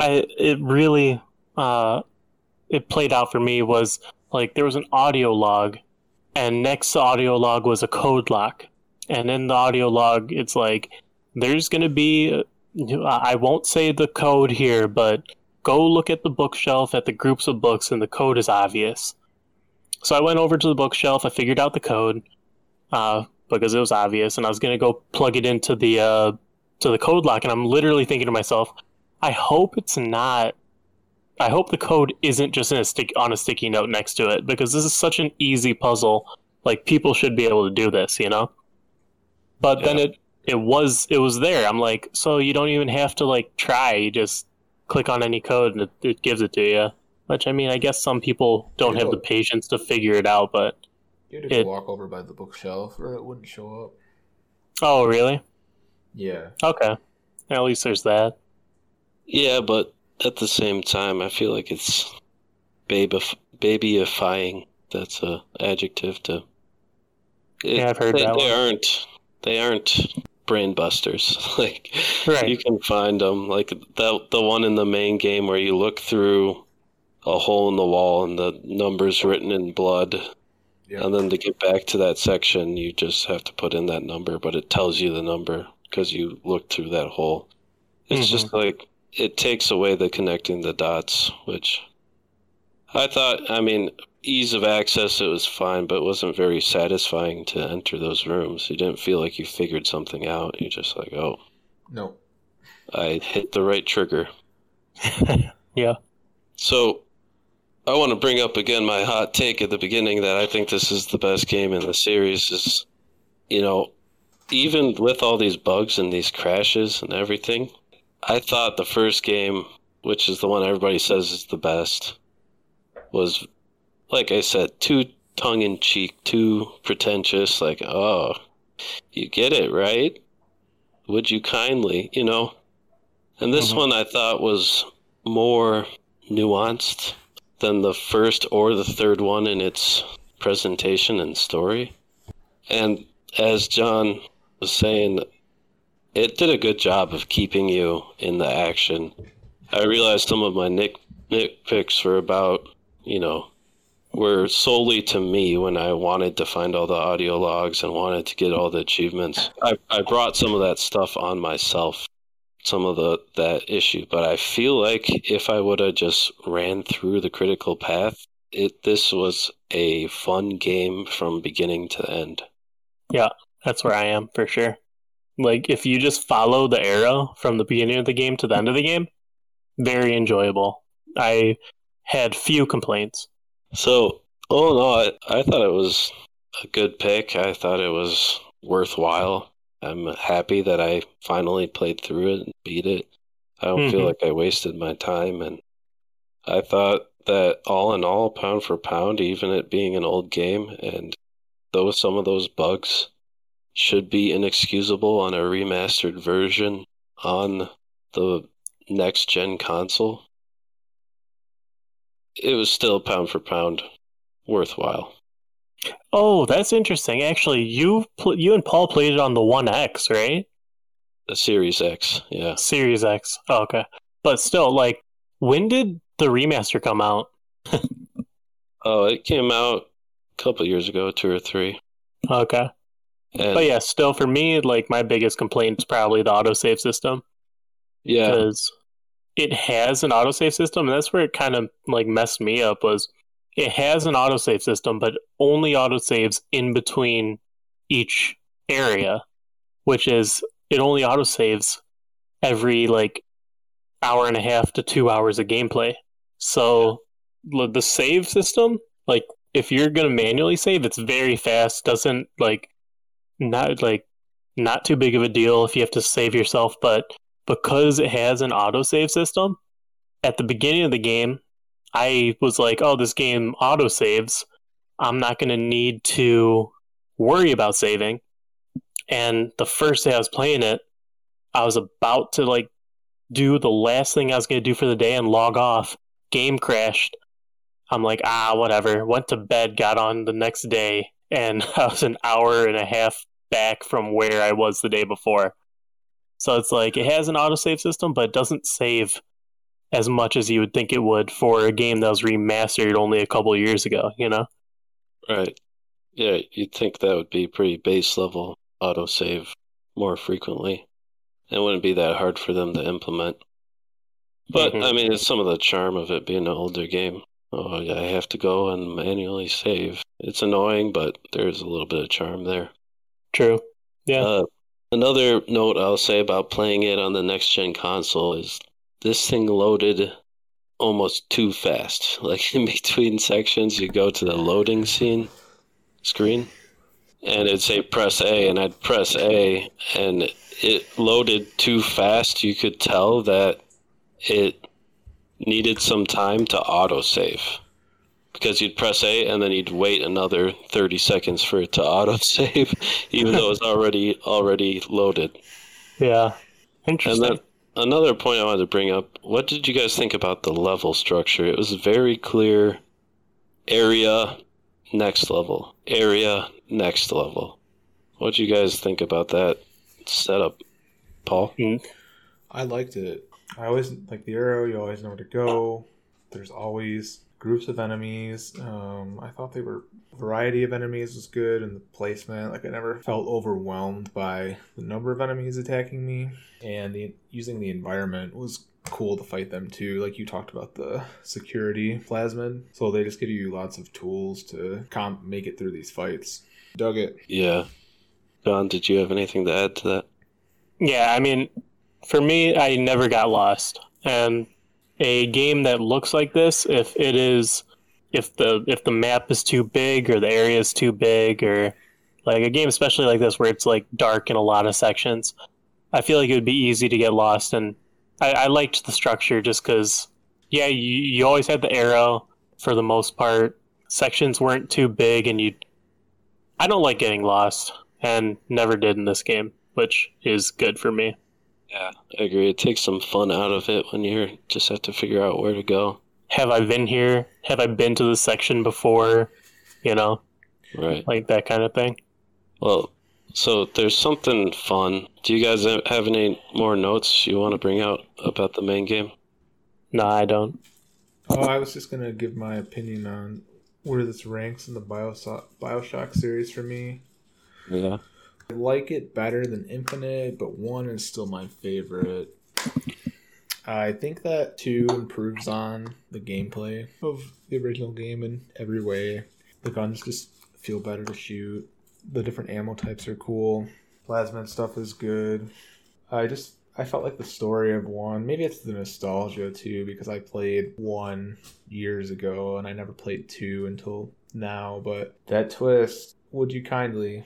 it played out for me was like there was an audio log, and next to audio log was a code lock, and in the audio log it's like there's gonna be I won't say the code here, but go look at the bookshelf at the groups of books and the code is obvious. So I went over to the bookshelf, I figured out the code because it was obvious, and I was gonna go plug it into the to the code lock, and I'm literally thinking to myself, I hope the code isn't just on a sticky note next to it, because this is such an easy puzzle. Like, people should be able to do this, you know? But yeah. Then it was there. I'm like, so you don't even have to, like, try. You just click on any code and it gives it to you. Which, I mean, I guess some people don't have the patience to figure it out, but... You'd have to walk over by the bookshelf or it wouldn't show up. Oh, really? Yeah. Okay. At least there's that. Yeah, but... at the same time, I feel like it's babyifying. That's an adjective to... I've heard that one. They aren't brain busters. Like, right. You can find them. Like, the one in the main game where you look through a hole in the wall and the number's written in blood. Yep. And then to get back to that section, you just have to put in that number, but it tells you the number because you looked through that hole. It's just like... it takes away the connecting the dots, which I thought, I mean, ease of access, it was fine, but it wasn't very satisfying to enter those rooms. You didn't feel like you figured something out. You're just like, oh. No. I hit the right trigger. Yeah. So I want to bring up again my hot take at the beginning that I think this is the best game in the series is, you know, even with all these bugs and these crashes and everything, I thought the first game, which is the one everybody says is the best, was, like I said, too tongue-in-cheek, too pretentious, like, oh, you get it, right? Would you kindly, you know? And this one I thought was more nuanced than the first or the third one in its presentation and story. And as John was saying... it did a good job of keeping you in the action. I realized some of my nitpicks were about, you know, were solely to me when I wanted to find all the audio logs and wanted to get all the achievements. I brought some of that stuff on myself, some of that issue. But I feel like if I would have just ran through the critical path, this was a fun game from beginning to end. Yeah, that's where I am for sure. Like, if you just follow the arrow from the beginning of the game to the end of the game, very enjoyable. I had few complaints. So, I thought it was a good pick. I thought it was worthwhile. I'm happy that I finally played through it and beat it. I don't feel like I wasted my time. And I thought that all in all, pound for pound, even it being an old game, and though some of those bugs... should be inexcusable on a remastered version on the next-gen console, it was still pound for pound worthwhile. Oh, that's interesting. Actually, you and Paul played it on the 1X, right? The Series X, yeah. Series X, oh, okay. But still, like, when did the remaster come out? Oh, it came out a couple years ago, 2 or 3. Okay. But yeah, still for me, like, my biggest complaint is probably the autosave system. Yeah. Because it has an autosave system, and that's where it kind of, like, messed me up, was it has an autosave system, but only autosaves in between each area, which is, it only autosaves every, like, hour and a half to 2 hours of gameplay. So, the save system, like, if you're going to manually save, it's very fast, doesn't, like... not like not too big of a deal if you have to save yourself, but because it has an autosave system, at the beginning of the game, I was like, oh, this game autosaves. I'm not going to need to worry about saving. And the first day I was playing it, I was about to like do the last thing I was going to do for the day and log off. Game crashed. I'm like, whatever. Went to bed, got on the next day, and I was an hour and a half back from where I was the day before. So it's like, it has an autosave system, but it doesn't save as much as you would think it would for a game that was remastered only a couple of years ago, you know? Right. Yeah, you'd think that would be pretty base level autosave more frequently. It wouldn't be that hard for them to implement. But, I mean, it's some of the charm of it being an older game. Oh, yeah, I have to go and manually save. It's annoying, but there's a little bit of charm there. True. Yeah. Another note I'll say about playing it on the next-gen console is this thing loaded almost too fast. Like, in between sections, you go to the loading screen, and it'd say press A, and I'd press A, and it loaded too fast. You could tell that it needed some time to autosave, because you'd press A and then you'd wait another 30 seconds for it to autosave, even though it's already loaded. Yeah, interesting. And then another point I wanted to bring up, what did you guys think about the level structure? It was very clear: area, next level, area, next level. What did you guys think about that setup, Paul? I liked it. I always like the arrow. You always know where to go. There's always groups of enemies. I thought they were variety of enemies was good, and the placement. Like, I never felt overwhelmed by the number of enemies attacking me, and using the environment was cool to fight them too. Like, you talked about the security plasmid, so they just give you lots of tools to make it through these fights. Dug it. Yeah, Don, did you have anything to add to that? Yeah, I mean, for me, I never got lost. And a game that looks like this, if the map is too big or the area is too big, or like a game especially like this where it's like dark in a lot of sections, I feel like it would be easy to get lost. And I liked the structure just because, yeah, you always had the arrow for the most part. Sections weren't too big, and I don't like getting lost, and never did in this game, which is good for me. Yeah, I agree. It takes some fun out of it when you just have to figure out where to go. Have I been here? Have I been to this section before? You know, right? Like that kind of thing. Well, so there's something fun. Do you guys have any more notes you want to bring out about the main game? No, I don't. Oh, I was just going to give my opinion on where this ranks in the BioShock series for me. Yeah. I like it better than Infinite, but 1 is still my favorite. I think that 2 improves on the gameplay of the original game in every way. The guns just feel better to shoot. The different ammo types are cool. Plasma stuff is good. I felt like the story of 1, maybe it's the nostalgia too, because I played 1 years ago and I never played 2 until now, but that twist, would you kindly...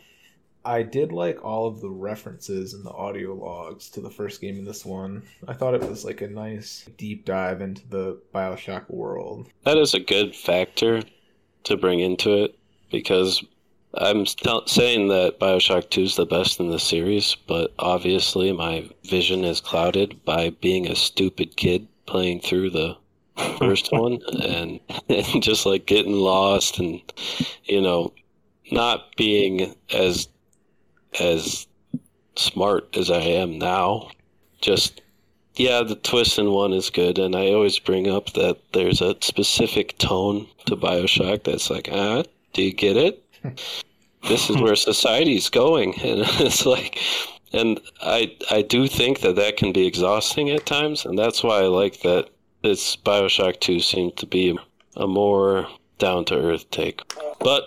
I did like all of the references and the audio logs to the first game in this one. I thought it was like a nice deep dive into the BioShock world. That is a good factor to bring into it, because I'm still saying that BioShock 2 is the best in the series, but obviously my vision is clouded by being a stupid kid playing through the first one and just like getting lost and, you know, not being as smart as I am now. Just, yeah, the twist in 1 is good, and I always bring up that there's a specific tone to BioShock that's like, do you get it? This is where society's going. And it's like, and I do think that can be exhausting at times, and that's why I like that this BioShock 2 seemed to be a more down-to-earth take. But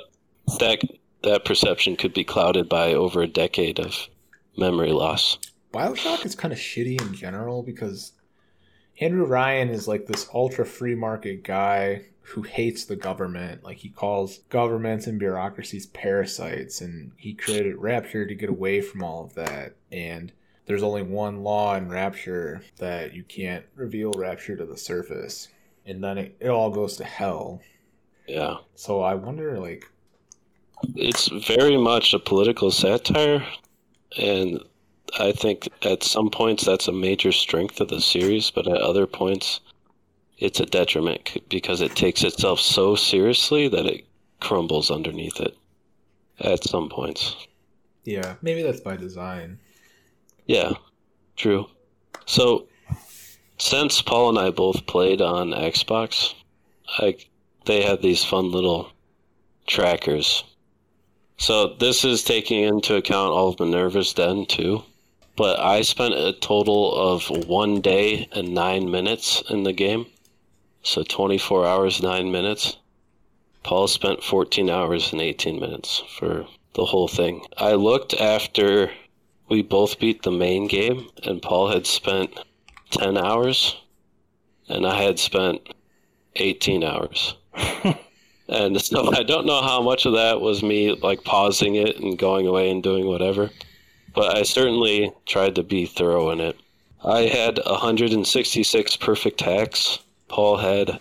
that perception could be clouded by over a decade of memory loss. BioShock is kind of shitty in general because Andrew Ryan is like this ultra free market guy who hates the government. Like, he calls governments and bureaucracies parasites, and he created Rapture to get away from all of that. And there's only one law in Rapture that you can't reveal Rapture to the surface. And then it all goes to hell. Yeah. So I wonder, like... It's very much a political satire, and I think at some points that's a major strength of the series, but at other points it's a detriment because it takes itself so seriously that it crumbles underneath it at some points. Yeah, maybe that's by design. Yeah, true. So, since Paul and I both played on Xbox, they have these fun little trackers. So this is taking into account all of Minerva's Den too. But I spent a total of 1 day and 9 minutes in the game. So 24 hours, 9 minutes. Paul spent 14 hours and 18 minutes for the whole thing. I looked after we both beat the main game, and Paul had spent 10 hours, and I had spent 18 hours. And so I don't know how much of that was me, like, pausing it and going away and doing whatever. But I certainly tried to be thorough in it. I had 166 perfect hacks. Paul had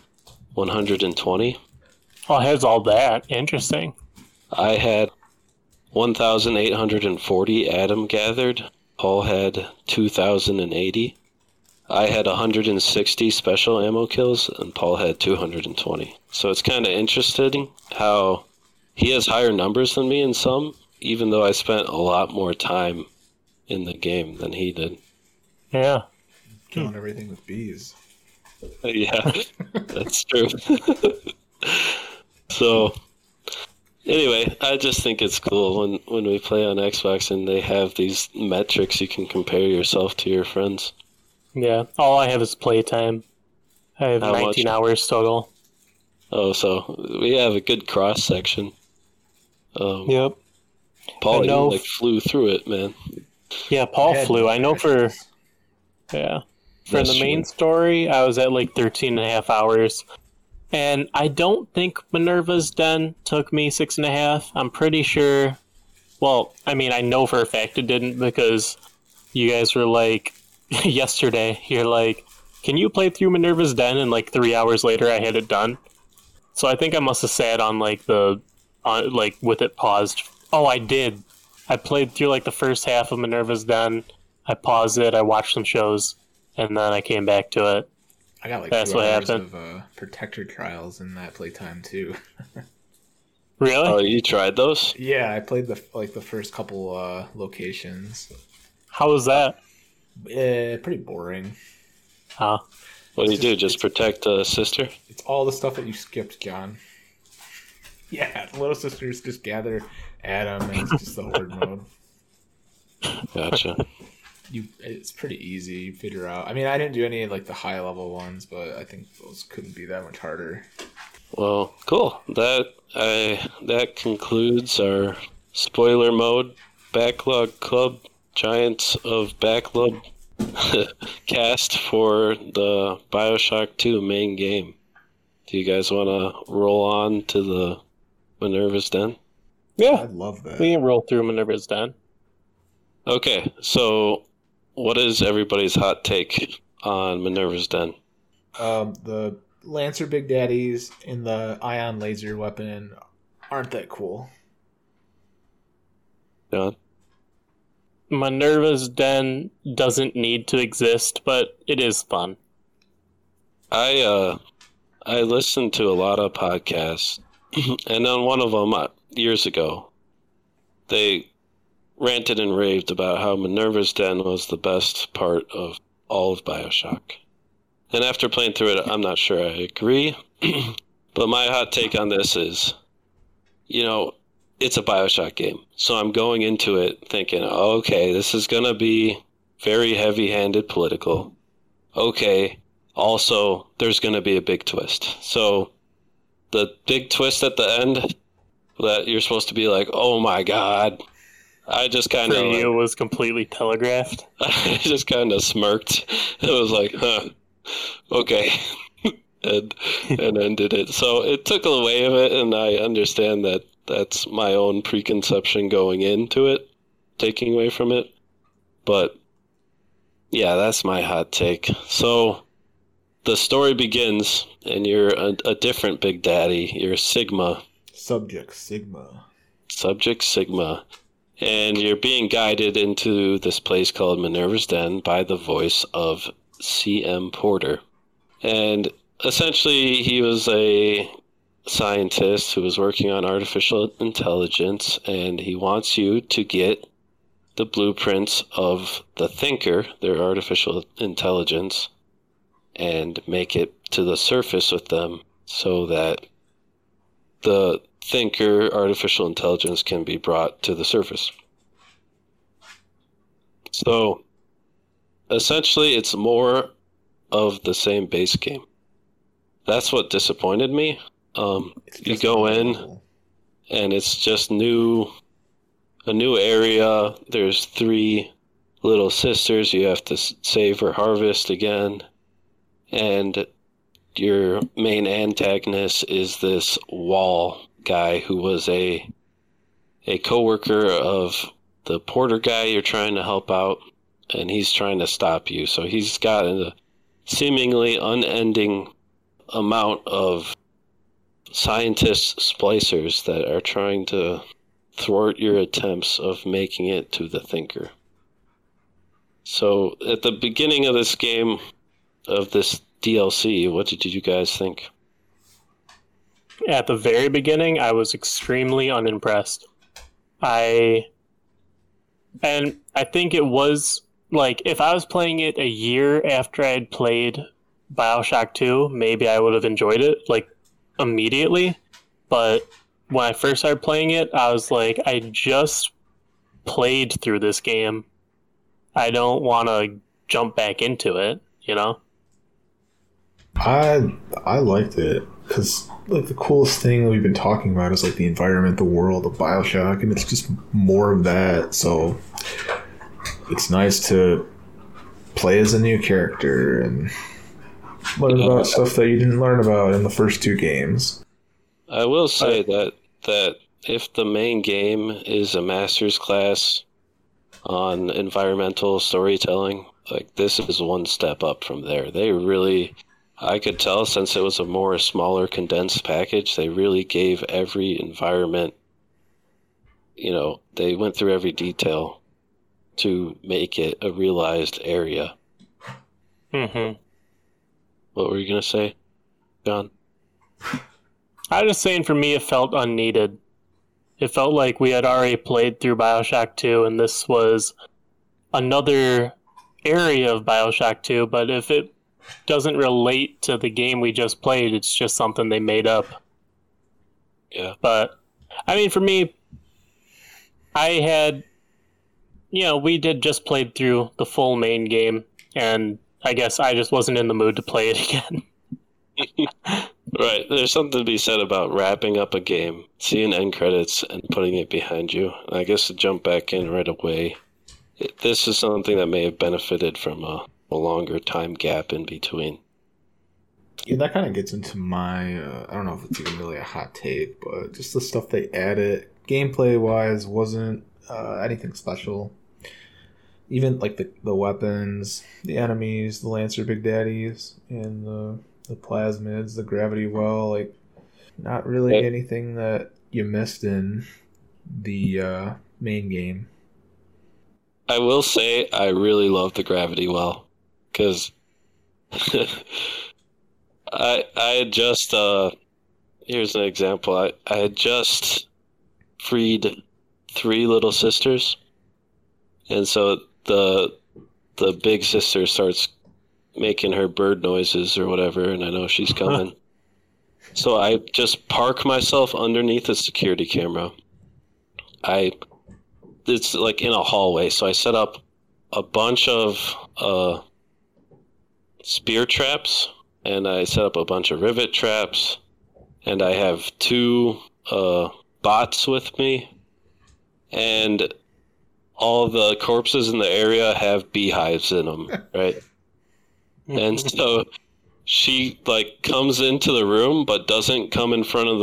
120. Paul has all that. Interesting. I had 1,840 atom gathered. Paul had 2,080. I had 160 special ammo kills, and Paul had 220. So it's kind of interesting how he has higher numbers than me in some, even though I spent a lot more time in the game than he did. Yeah. Killing everything with bees. Yeah, that's true. So, anyway, I just think it's cool when we play on Xbox and they have these metrics you can compare yourself to your friends. Yeah, all I have is playtime. I have 19 hours total. Oh, so we have a good cross section. Yep. Paul even, flew through it, man. Yeah, Paul flew. I know for the main story, I was at 13 and a half hours. And I don't think Minerva's Den took me 6.5. I'm pretty sure. Well, I mean, I know for a fact it didn't because you guys were yesterday, you're like, can you play through Minerva's Den? And 3 hours later, I had it done. So I think I must have sat on with it paused. Oh, I did. I played through the first half of Minerva's Den. I paused it. I watched some shows, and then I came back to it. I got that's 2 hours what happened. Of Protector Trials in that playtime too. Really? Oh, you tried those? Yeah, I played the first couple locations. How was that? Pretty boring. Huh? What do you do? Just protect the sister? It's all the stuff that you skipped, John. Yeah, the little sisters just gather Adam, and it's just the horde mode. Gotcha. It's pretty easy. You figure out. I mean, I didn't do any the high level ones, but I think those couldn't be that much harder. Well, cool. That concludes our spoiler mode backlog club. Giants of Backlog cast for the BioShock 2 main game. Do you guys want to roll on to the Minerva's Den? Yeah. I love that. We can roll through Minerva's Den. Okay, so what is everybody's hot take on Minerva's Den? The Lancer Big Daddies and the ion laser weapon aren't that cool. John? Minerva's Den doesn't need to exist, but it is fun. I listened to a lot of podcasts, and on one of them years ago, they ranted and raved about how Minerva's Den was the best part of all of BioShock. And after playing through it, I'm not sure I agree, but my hot take on this is, it's a BioShock game, so I'm going into it thinking, okay, this is going to be very heavy-handed political. Okay, also, there's going to be a big twist. So the big twist at the end that you're supposed to be oh my god, I just kind of... it was completely telegraphed. I just kind of smirked. It was huh, okay. and ended it. So it took away of it, and I understand that that's my own preconception going into it, taking away from it. But yeah, that's my hot take. So the story begins, and you're a different Big Daddy. You're Sigma. Subject Sigma. Subject Sigma. And you're being guided into this place called Minerva's Den by the voice of C.M. Porter. And essentially, he was a scientist who was working on artificial intelligence, and he wants you to get the blueprints of the Thinker, their artificial intelligence, and make it to the surface with them so that the Thinker artificial intelligence can be brought to the surface. So essentially, it's more of the same base game. That's what disappointed me. You go in, and it's just a new area. There's 3 little sisters you have to save or harvest again, and your main antagonist is this Wall guy who was a coworker of the Porter guy you're trying to help out, and he's trying to stop you. So he's got a seemingly unending amount of scientist splicers that are trying to thwart your attempts of making it to the Thinker. So at the beginning of this game, of this DLC, what did you guys think? At the very beginning, I was extremely unimpressed. I think it was, like, if I was playing it a year after I had played BioShock 2, maybe I would have enjoyed it, like, immediately. But when I first started playing it, I was like, I just played through this game. I don't want to jump back into it, you know? I liked it because, like, the coolest thing we've been talking about is, like, the environment, the world of BioShock, and it's just more of that. So it's nice to play as a new character and learn about stuff that you didn't learn about in the first 2 games. I will say that if the main game is a master's class on environmental storytelling, like, this is one step up from there. They really, I could tell, since it was a more smaller, condensed package, they really gave every environment, you know, they went through every detail to make it a realized area. Mm-hmm. What were you going to say, John? I was just saying, for me, it felt unneeded. It felt like we had already played through BioShock 2, and this was another area of BioShock 2, but if it doesn't relate to the game we just played, it's just something they made up. Yeah. But, I mean, for me, we did just played through the full main game, and I guess I just wasn't in the mood to play it again. Right. There's something to be said about wrapping up a game, seeing end credits, and putting it behind you. I guess to jump back in right away, this is something that may have benefited from a longer time gap in between. Yeah, that kind of gets into my, I don't know if it's even really a hot take, but just the stuff they added, gameplay-wise, wasn't anything special. Even, like, the weapons, the enemies, the Lancer Big Daddies, and the plasmids, the gravity well, like, not really anything that you missed in the main game. I will say I really love the gravity well, because I had just, here's an example, I had just freed 3 little sisters, and so the big sister starts making her bird noises or whatever, and I know she's coming. So I just park myself underneath a security camera. It's like in a hallway, so I set up a bunch of spear traps, and I set up a bunch of rivet traps, and I have 2 bots with me, and all the corpses in the area have beehives in them, right? And so she like comes into the room but doesn't come in front of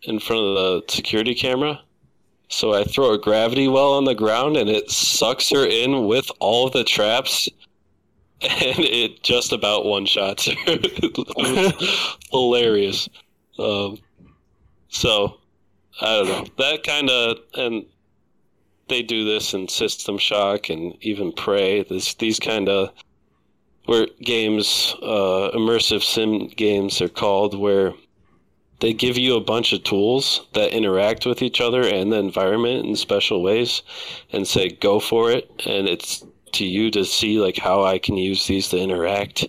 the security camera. So I throw a gravity well on the ground and it sucks her in with all of the traps, and it just about one-shots her. It was hilarious. So I don't know. That kind of, and they do this in System Shock and even Prey. These kind of where games, immersive sim games are called, where they give you a bunch of tools that interact with each other and the environment in special ways and say, go for it. And it's to you to see like how I can use these to interact.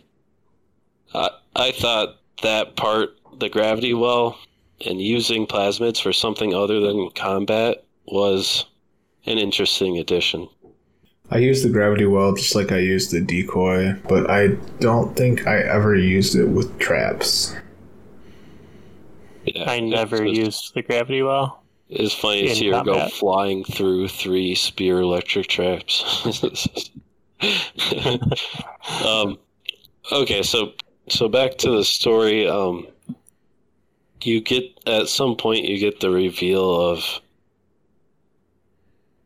I thought that part, the gravity well and using plasmids for something other than combat, was an interesting addition. I used the gravity well just like I used the decoy, but I don't think I ever used it with traps. Yeah, I never used the gravity well. It's funny to see her go flying through 3 spear electric traps. Okay, so back to the story. You get, at some point, you get the reveal of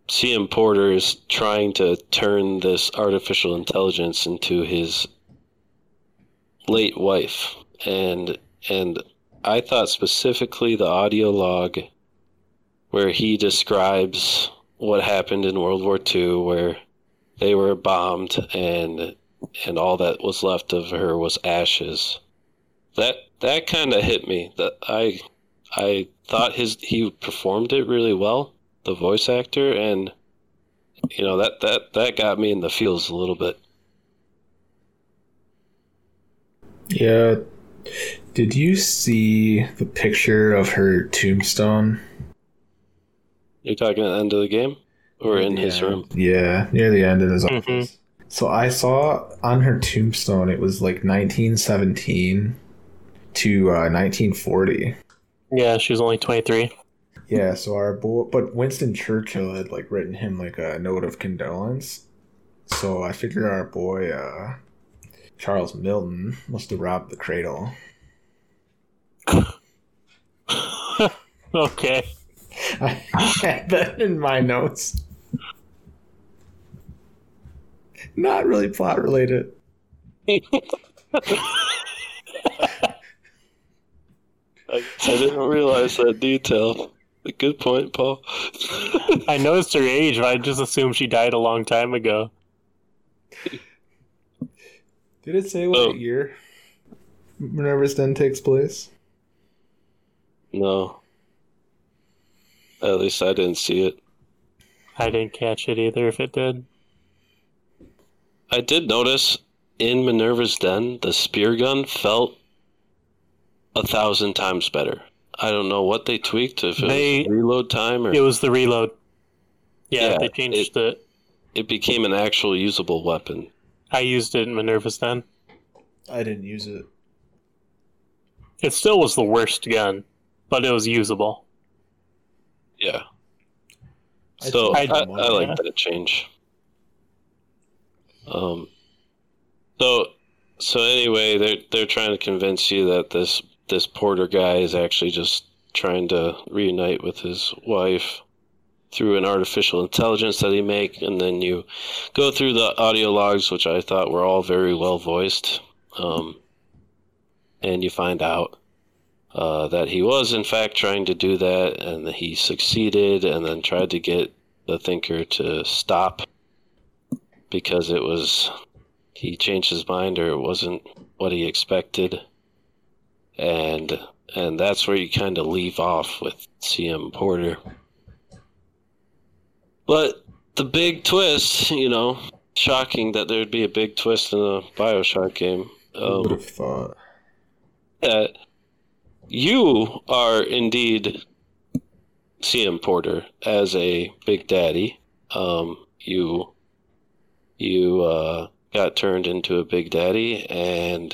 CM Porter is trying to turn this artificial intelligence into his late wife. And I thought specifically the audio log where he describes what happened in World War II, where they were bombed and all that was left of her was ashes. That kind of hit me. That I thought he performed it really well, the voice actor, and you know that got me in the feels a little bit. Yeah. Did you see the picture of her tombstone? You're talking at the end of the game? Or in his room? Yeah, near the end of his office. So I saw on her tombstone it was like 1917 to 1940. Yeah, she was only 23. Yeah, so but Winston Churchill had like written him like a note of condolence. So I figure our boy Charles Milton must have robbed the cradle. Okay. I had that in my notes. Not really plot related. I didn't realize that detail. Good point, Paul. I noticed her age, but I just assumed she died a long time ago. Did it say what year Minerva's Den takes place? No. At least I didn't see it. I didn't catch it either if it did. I did notice in Minerva's Den, the spear gun felt 1,000 times better. I don't know what they tweaked, if it was reload time or... It was the reload. Yeah they changed it. It became an actual usable weapon. I used it in Minerva's Den. I didn't use it. It still was the worst gun, but it was usable. Yeah. So I like that change. So anyway, they're trying to convince you that this Porter guy is actually just trying to reunite with his wife through an artificial intelligence that he make, and then you go through the audio logs, which I thought were all very well voiced, and you find out that he was, in fact, trying to do that, and that he succeeded, and then tried to get the Thinker to stop because it was... he changed his mind, or it wasn't what he expected, and that's where you kind of leave off with CM Porter. But the big twist, shocking that there'd be a big twist in a BioShock game. I would have thought. You are indeed CM Porter as a Big Daddy. You got turned into a Big Daddy, and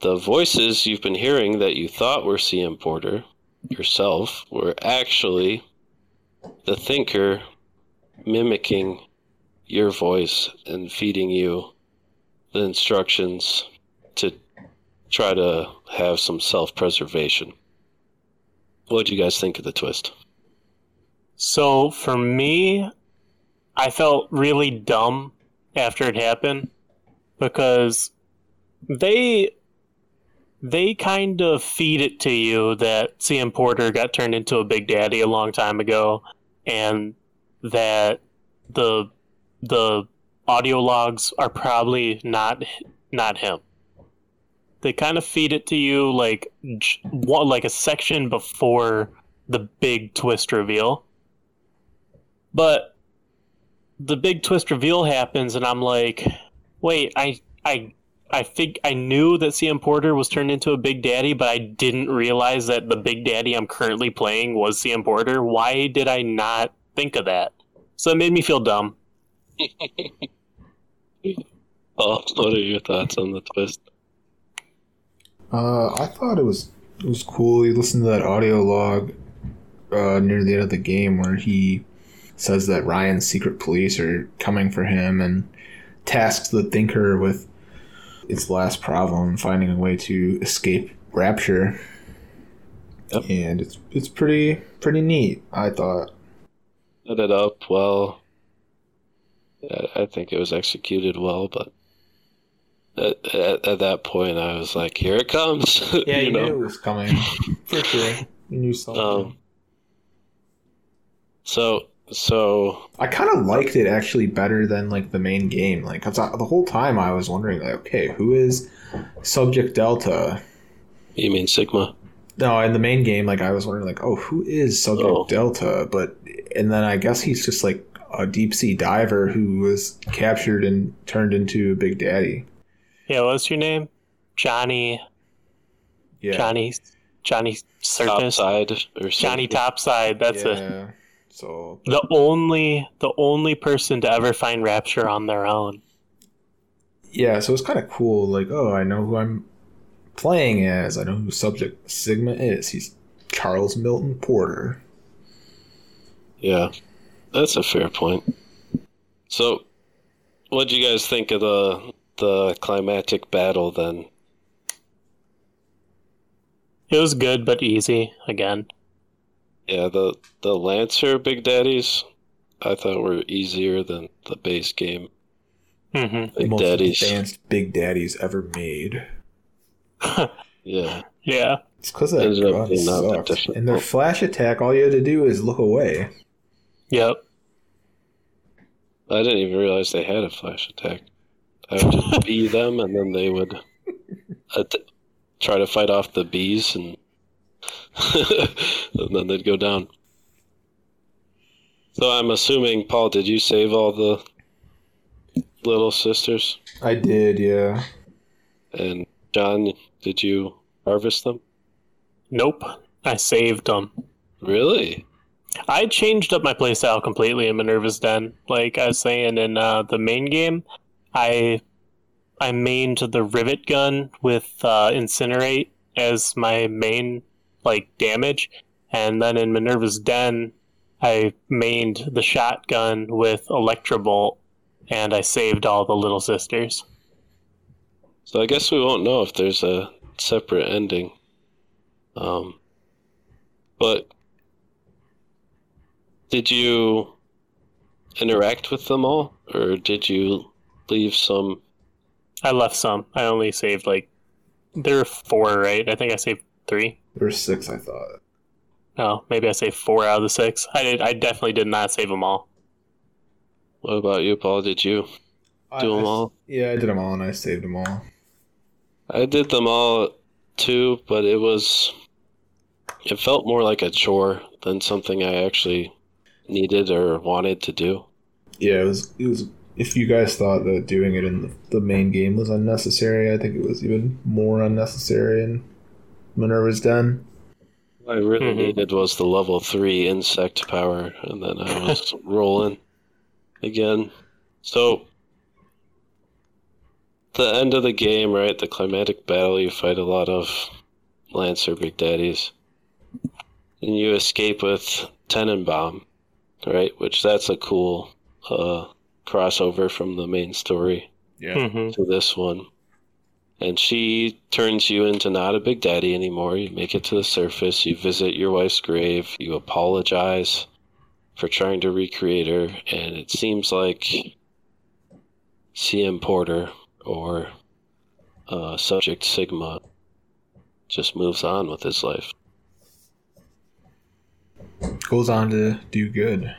the voices you've been hearing that you thought were CM Porter yourself were actually the Thinker mimicking your voice and feeding you the instructions to try to have some self-preservation. What do you guys think of the twist? So for me, I felt really dumb after it happened because they kind of feed it to you that CM Porter got turned into a Big Daddy a long time ago and that the audio logs are probably not him. They kind of feed it to you like a section before the big twist reveal. But the big twist reveal happens and I'm like, wait, I think I knew that CM Porter was turned into a Big Daddy, but I didn't realize that the Big Daddy I'm currently playing was CM Porter. Why did I not think of that? So it made me feel dumb. Oh, what are your thoughts on the twist? I thought it was cool. You listen to that audio log near the end of the game where he says that Ryan's secret police are coming for him and tasks the Thinker with its last problem, finding a way to escape Rapture. Yep. And it's pretty neat, I thought. Set it up well. I think it was executed well, but at that point I was like, here it comes. Yeah, you knew it was coming. For sure. You knew something. So I kind of liked it actually better than like the main game. Like the whole time I was wondering, like, okay, who is Subject Delta? You mean Sigma? No, in the main game, like I was wondering, like, oh, who is Subject Delta? But and then I guess he's just like a deep sea diver who was captured and turned into a Big Daddy. Yeah, what's your name? Johnny. Yeah. Johnny Surface. Topside or Johnny Topside. That's it. So the only person to ever find Rapture on their own. Yeah, so it's kind of cool. Like, oh, I know who I'm playing as. I know who Subject Sigma is. He's Charles Milton Porter. Yeah, that's a fair point. So, what do you guys think of the climactic battle then? It was good, but easy again. Yeah, the Lancer Big Daddies, I thought were easier than the base game. Mm-hmm. Big Daddies. The most advanced Big Daddies ever made. Yeah. Yeah. It's because that gun sucks. And their flash attack, all you had to do is look away. Yep. I didn't even realize they had a flash attack. I would just bee them, and then they would try to fight off the bees and... and then they'd go down. So I'm assuming, Paul, did you save all the little sisters? I did, yeah. And John, did you harvest them? Nope. I saved them. Really? I changed up my playstyle completely in Minerva's Den. Like I was saying in the main game, I mained the rivet gun with Incinerate as my main damage, and then in Minerva's Den I mained the shotgun with Electrobolt, and I saved all the little sisters. So I guess we won't know if there's a separate ending, but did you interact with them all, or did you leave some? I left some. I only saved there were four, right? I think I saved 3. There were 6, I thought. Oh, maybe I saved 4 out of the 6. I definitely did not save them all. What about you, Paul? Did you do them all? Yeah, I did them all, and I saved them all. I did them all, too, but it felt more like a chore than something I actually needed or wanted to do. Yeah, it was. If you guys thought that doing it in the main game was unnecessary, I think it was even more unnecessary in Minerva's Den. What I really needed was the level 3 insect power, and then I was rolling again. So, the end of the game, right? The climatic battle, you fight a lot of Lancer Big Daddies, and you escape with Tenenbaum, right? Which that's a cool crossover from the main story to this one. And she turns you into not a big daddy anymore. You make it to the surface. You visit your wife's grave. You apologize for trying to recreate her. And it seems like CM Porter or Subject Sigma just moves on with his life. Goes on to do good.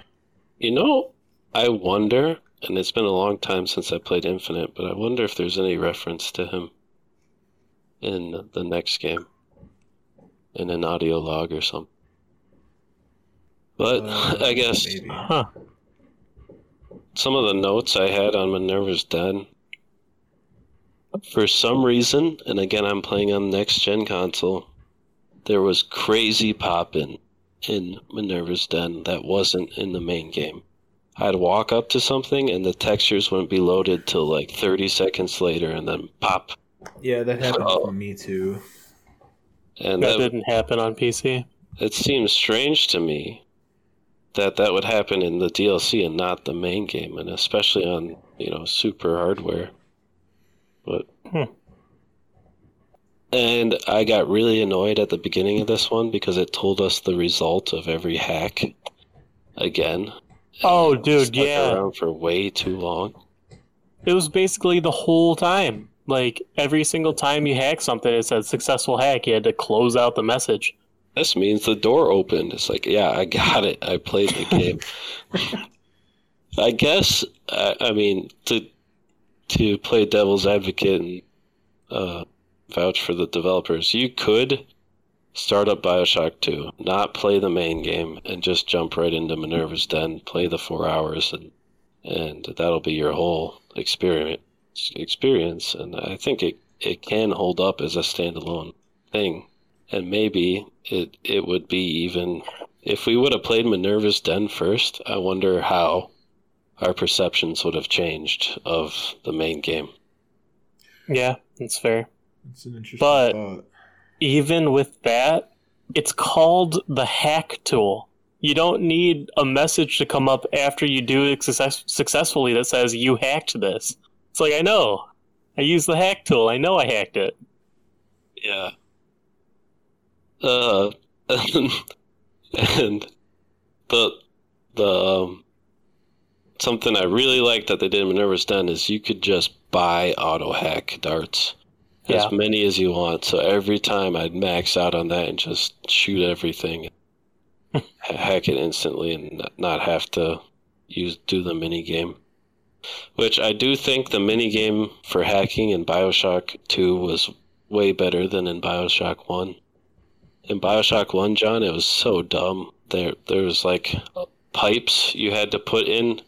You know, I wonder, and it's been a long time since I played Infinite, but I wonder if there's any reference to him in the next game, in an audio log or something. But I guess some of the notes I had on Minerva's Den, for some reason, and again I'm playing on next gen console, there was crazy popping in Minerva's Den that wasn't in the main game. I'd walk up to something and the textures wouldn't be loaded till like 30 seconds later, and then pop. Yeah, that happened to me too. And that didn't happen on PC. It seems strange to me that that would happen in the DLC and not the main game, and especially on, you know, super hardware. But And I got really annoyed at the beginning of this one because it told us the result of every hack again. Oh, dude, yeah. Around for way too long. It was basically the whole time. Like, every single time you hack something, it said successful hack. You had to close out the message. This means the door opened. It's like, yeah, I got it. I played the game. I guess, I mean, to play devil's advocate and vouch for the developers, you could start up BioShock 2, not play the main game, and just jump right into Minerva's Den, play the 4 hours, and that'll be your whole experience. And I think it can hold up as a standalone thing. And maybe it would be even... If we would have played Minerva's Den first, I wonder how our perceptions would have changed of the main game. Yeah, that's fair. That's an interesting thought. Even with that, it's called the hack tool. You don't need a message to come up after you do it successfully that says you hacked this. It's like, I know. I used the hack tool. I know I hacked it. Yeah. And the something I really liked that they did in Minerva's Den is you could just buy auto hack darts. As many as you want. So every time I'd max out on that and just shoot everything, hack it instantly, and not have to do the mini game. Which I do think the mini game for hacking in BioShock 2 was way better than in BioShock 1. In BioShock 1, John, it was so dumb. There was like pipes you had to put in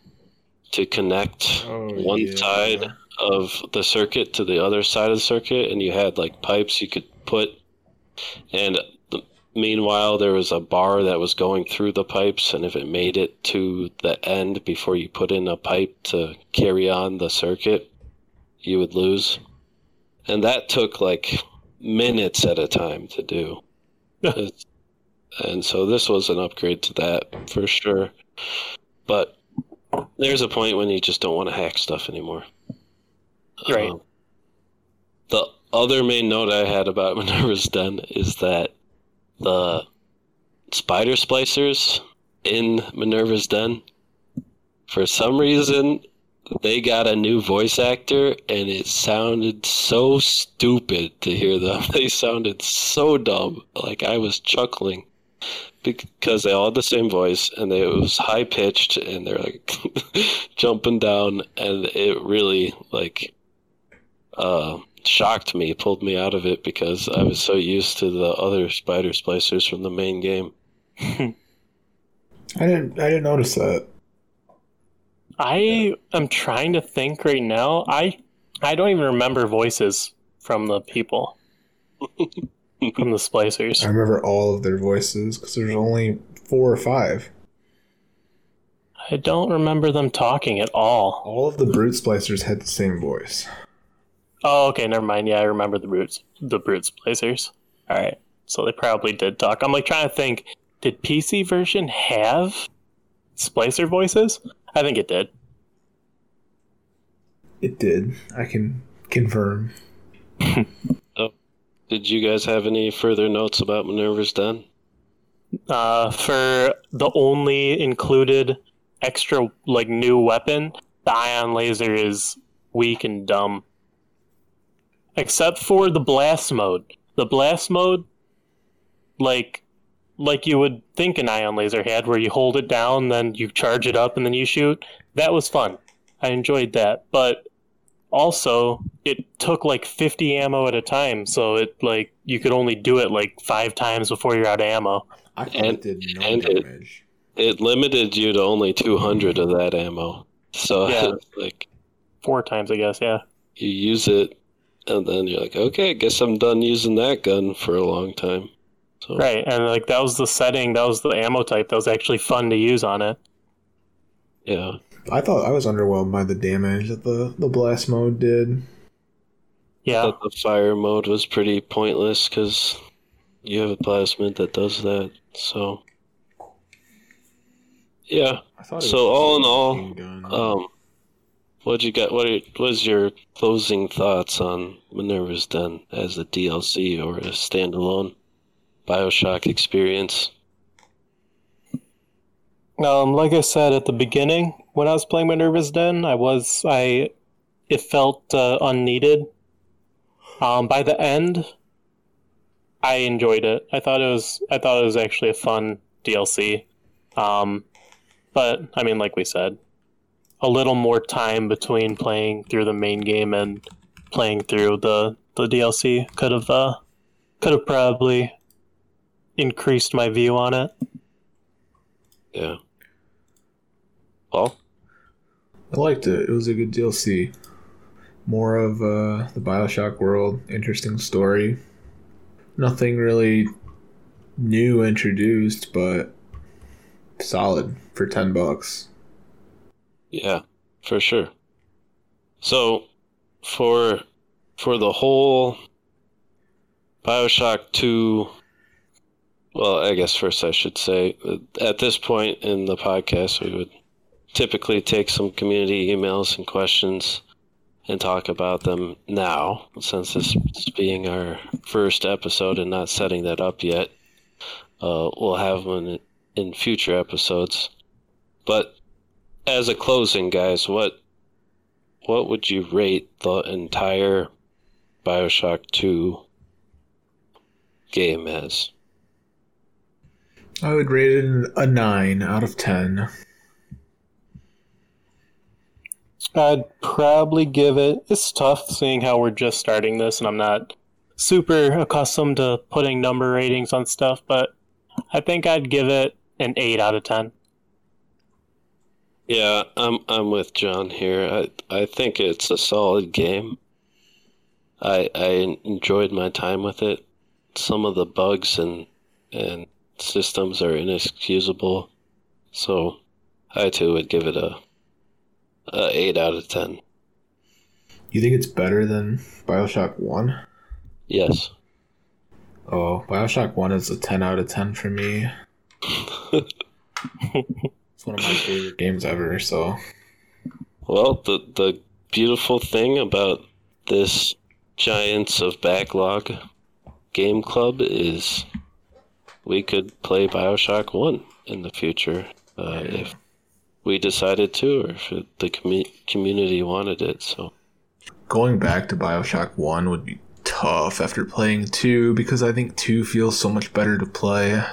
to connect side of the circuit to the other side of the circuit, and you had like pipes you could put, and meanwhile there was a bar that was going through the pipes, and if it made it to the end before you put in a pipe to carry on the circuit, you would lose. And that took like minutes at a time to do. And so this was an upgrade to that for sure, but there's a point when you just don't want to hack stuff anymore. Right. The other main note I had about Minerva's Den is that the spider splicers in Minerva's Den, for some reason, they got a new voice actor, and it sounded so stupid to hear them. They sounded so dumb. Like, I was chuckling because they all had the same voice, and it was high-pitched, and they're like jumping down, and it really, like... shocked me, pulled me out of it, because I was so used to the other spider splicers from the main game. I didn't notice that. I am trying to think right now. I don't even remember voices from the people. From the splicers. I remember all of their voices, because there's only 4 or 5. I don't remember them talking at all. All of the brute splicers had the same voice. Oh, okay, never mind. Yeah, I remember the brute splicers. All right, so they probably did talk. I'm like trying to think, did PC version have splicer voices? I think it did. It did. I can confirm. Oh, did you guys have any further notes about Minerva's Den? For the only included extra, like, new weapon, the ion laser is weak and dumb. Except for the blast mode. The blast mode, like you would think an ion laser had, where you hold it down, then you charge it up, and then you shoot. That was fun. I enjoyed that. But also, it took, 50 ammo at a time, so it, you could only do it, 5 times before you're out of ammo. I thought it did no damage. It limited you to only 200 of that ammo. So, yeah. 4 times, I guess, yeah. You use it, and then you're like, okay, I guess I'm done using that gun for a long time. So. Right, and, that was the setting, that was the ammo type that was actually fun to use on it. Yeah. I thought I was underwhelmed by the damage that the blast mode did. Yeah. I thought the fire mode was pretty pointless, because you have a plasmid that does that, so... Yeah. So all in all, what was your closing thoughts on Minerva's Den as a DLC or a standalone BioShock experience? Like I said at the beginning, when I was playing Minerva's Den, it felt unneeded. By the end, I enjoyed it. I thought it was actually a fun DLC. But, I mean, like we said, a little more time between playing through the main game and playing through the DLC could have probably increased my view on it. Yeah. Well? I liked it. It was a good DLC. More of the BioShock world, interesting story. Nothing really new introduced, but... solid for $10. Yeah, for sure. So, for the whole BioShock 2, well, I guess first I should say, at this point in the podcast, we would typically take some community emails and questions and talk about them now, since this is being our first episode and not setting that up yet. We'll have them in future episodes, but as a closing, guys, what would you rate the entire BioShock 2 game as? I would rate it a 9 out of 10. I'd probably give it... It's tough seeing how we're just starting this, and I'm not super accustomed to putting number ratings on stuff, but I think I'd give it an 8 out of 10. Yeah, I'm with John here. I think it's a solid game. I enjoyed my time with it. Some of the bugs and systems are inexcusable. So I too would give it a 8 out of 10. You think it's better than BioShock 1? Yes. Oh, BioShock 1 is a 10 out of 10 for me. It's one of my favorite games ever, so... Well, the beautiful thing about this Giants of Backlog game club is we could play BioShock 1 in the future if we decided to, or if the community wanted it. So going back to BioShock 1 would be tough after playing 2, because I think 2 feels so much better to play.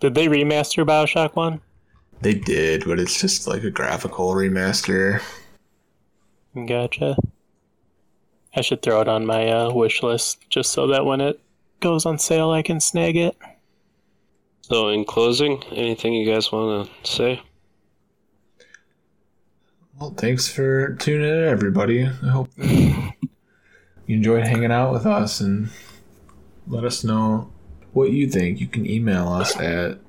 Did they remaster BioShock 1? They did, but it's just a graphical remaster. Gotcha. I should throw it on my wish list, just so that when it goes on sale, I can snag it. So, in closing, anything you guys want to say? Well, thanks for tuning in, everybody. I hope you enjoyed hanging out with us, and let us know what you think. You can email us at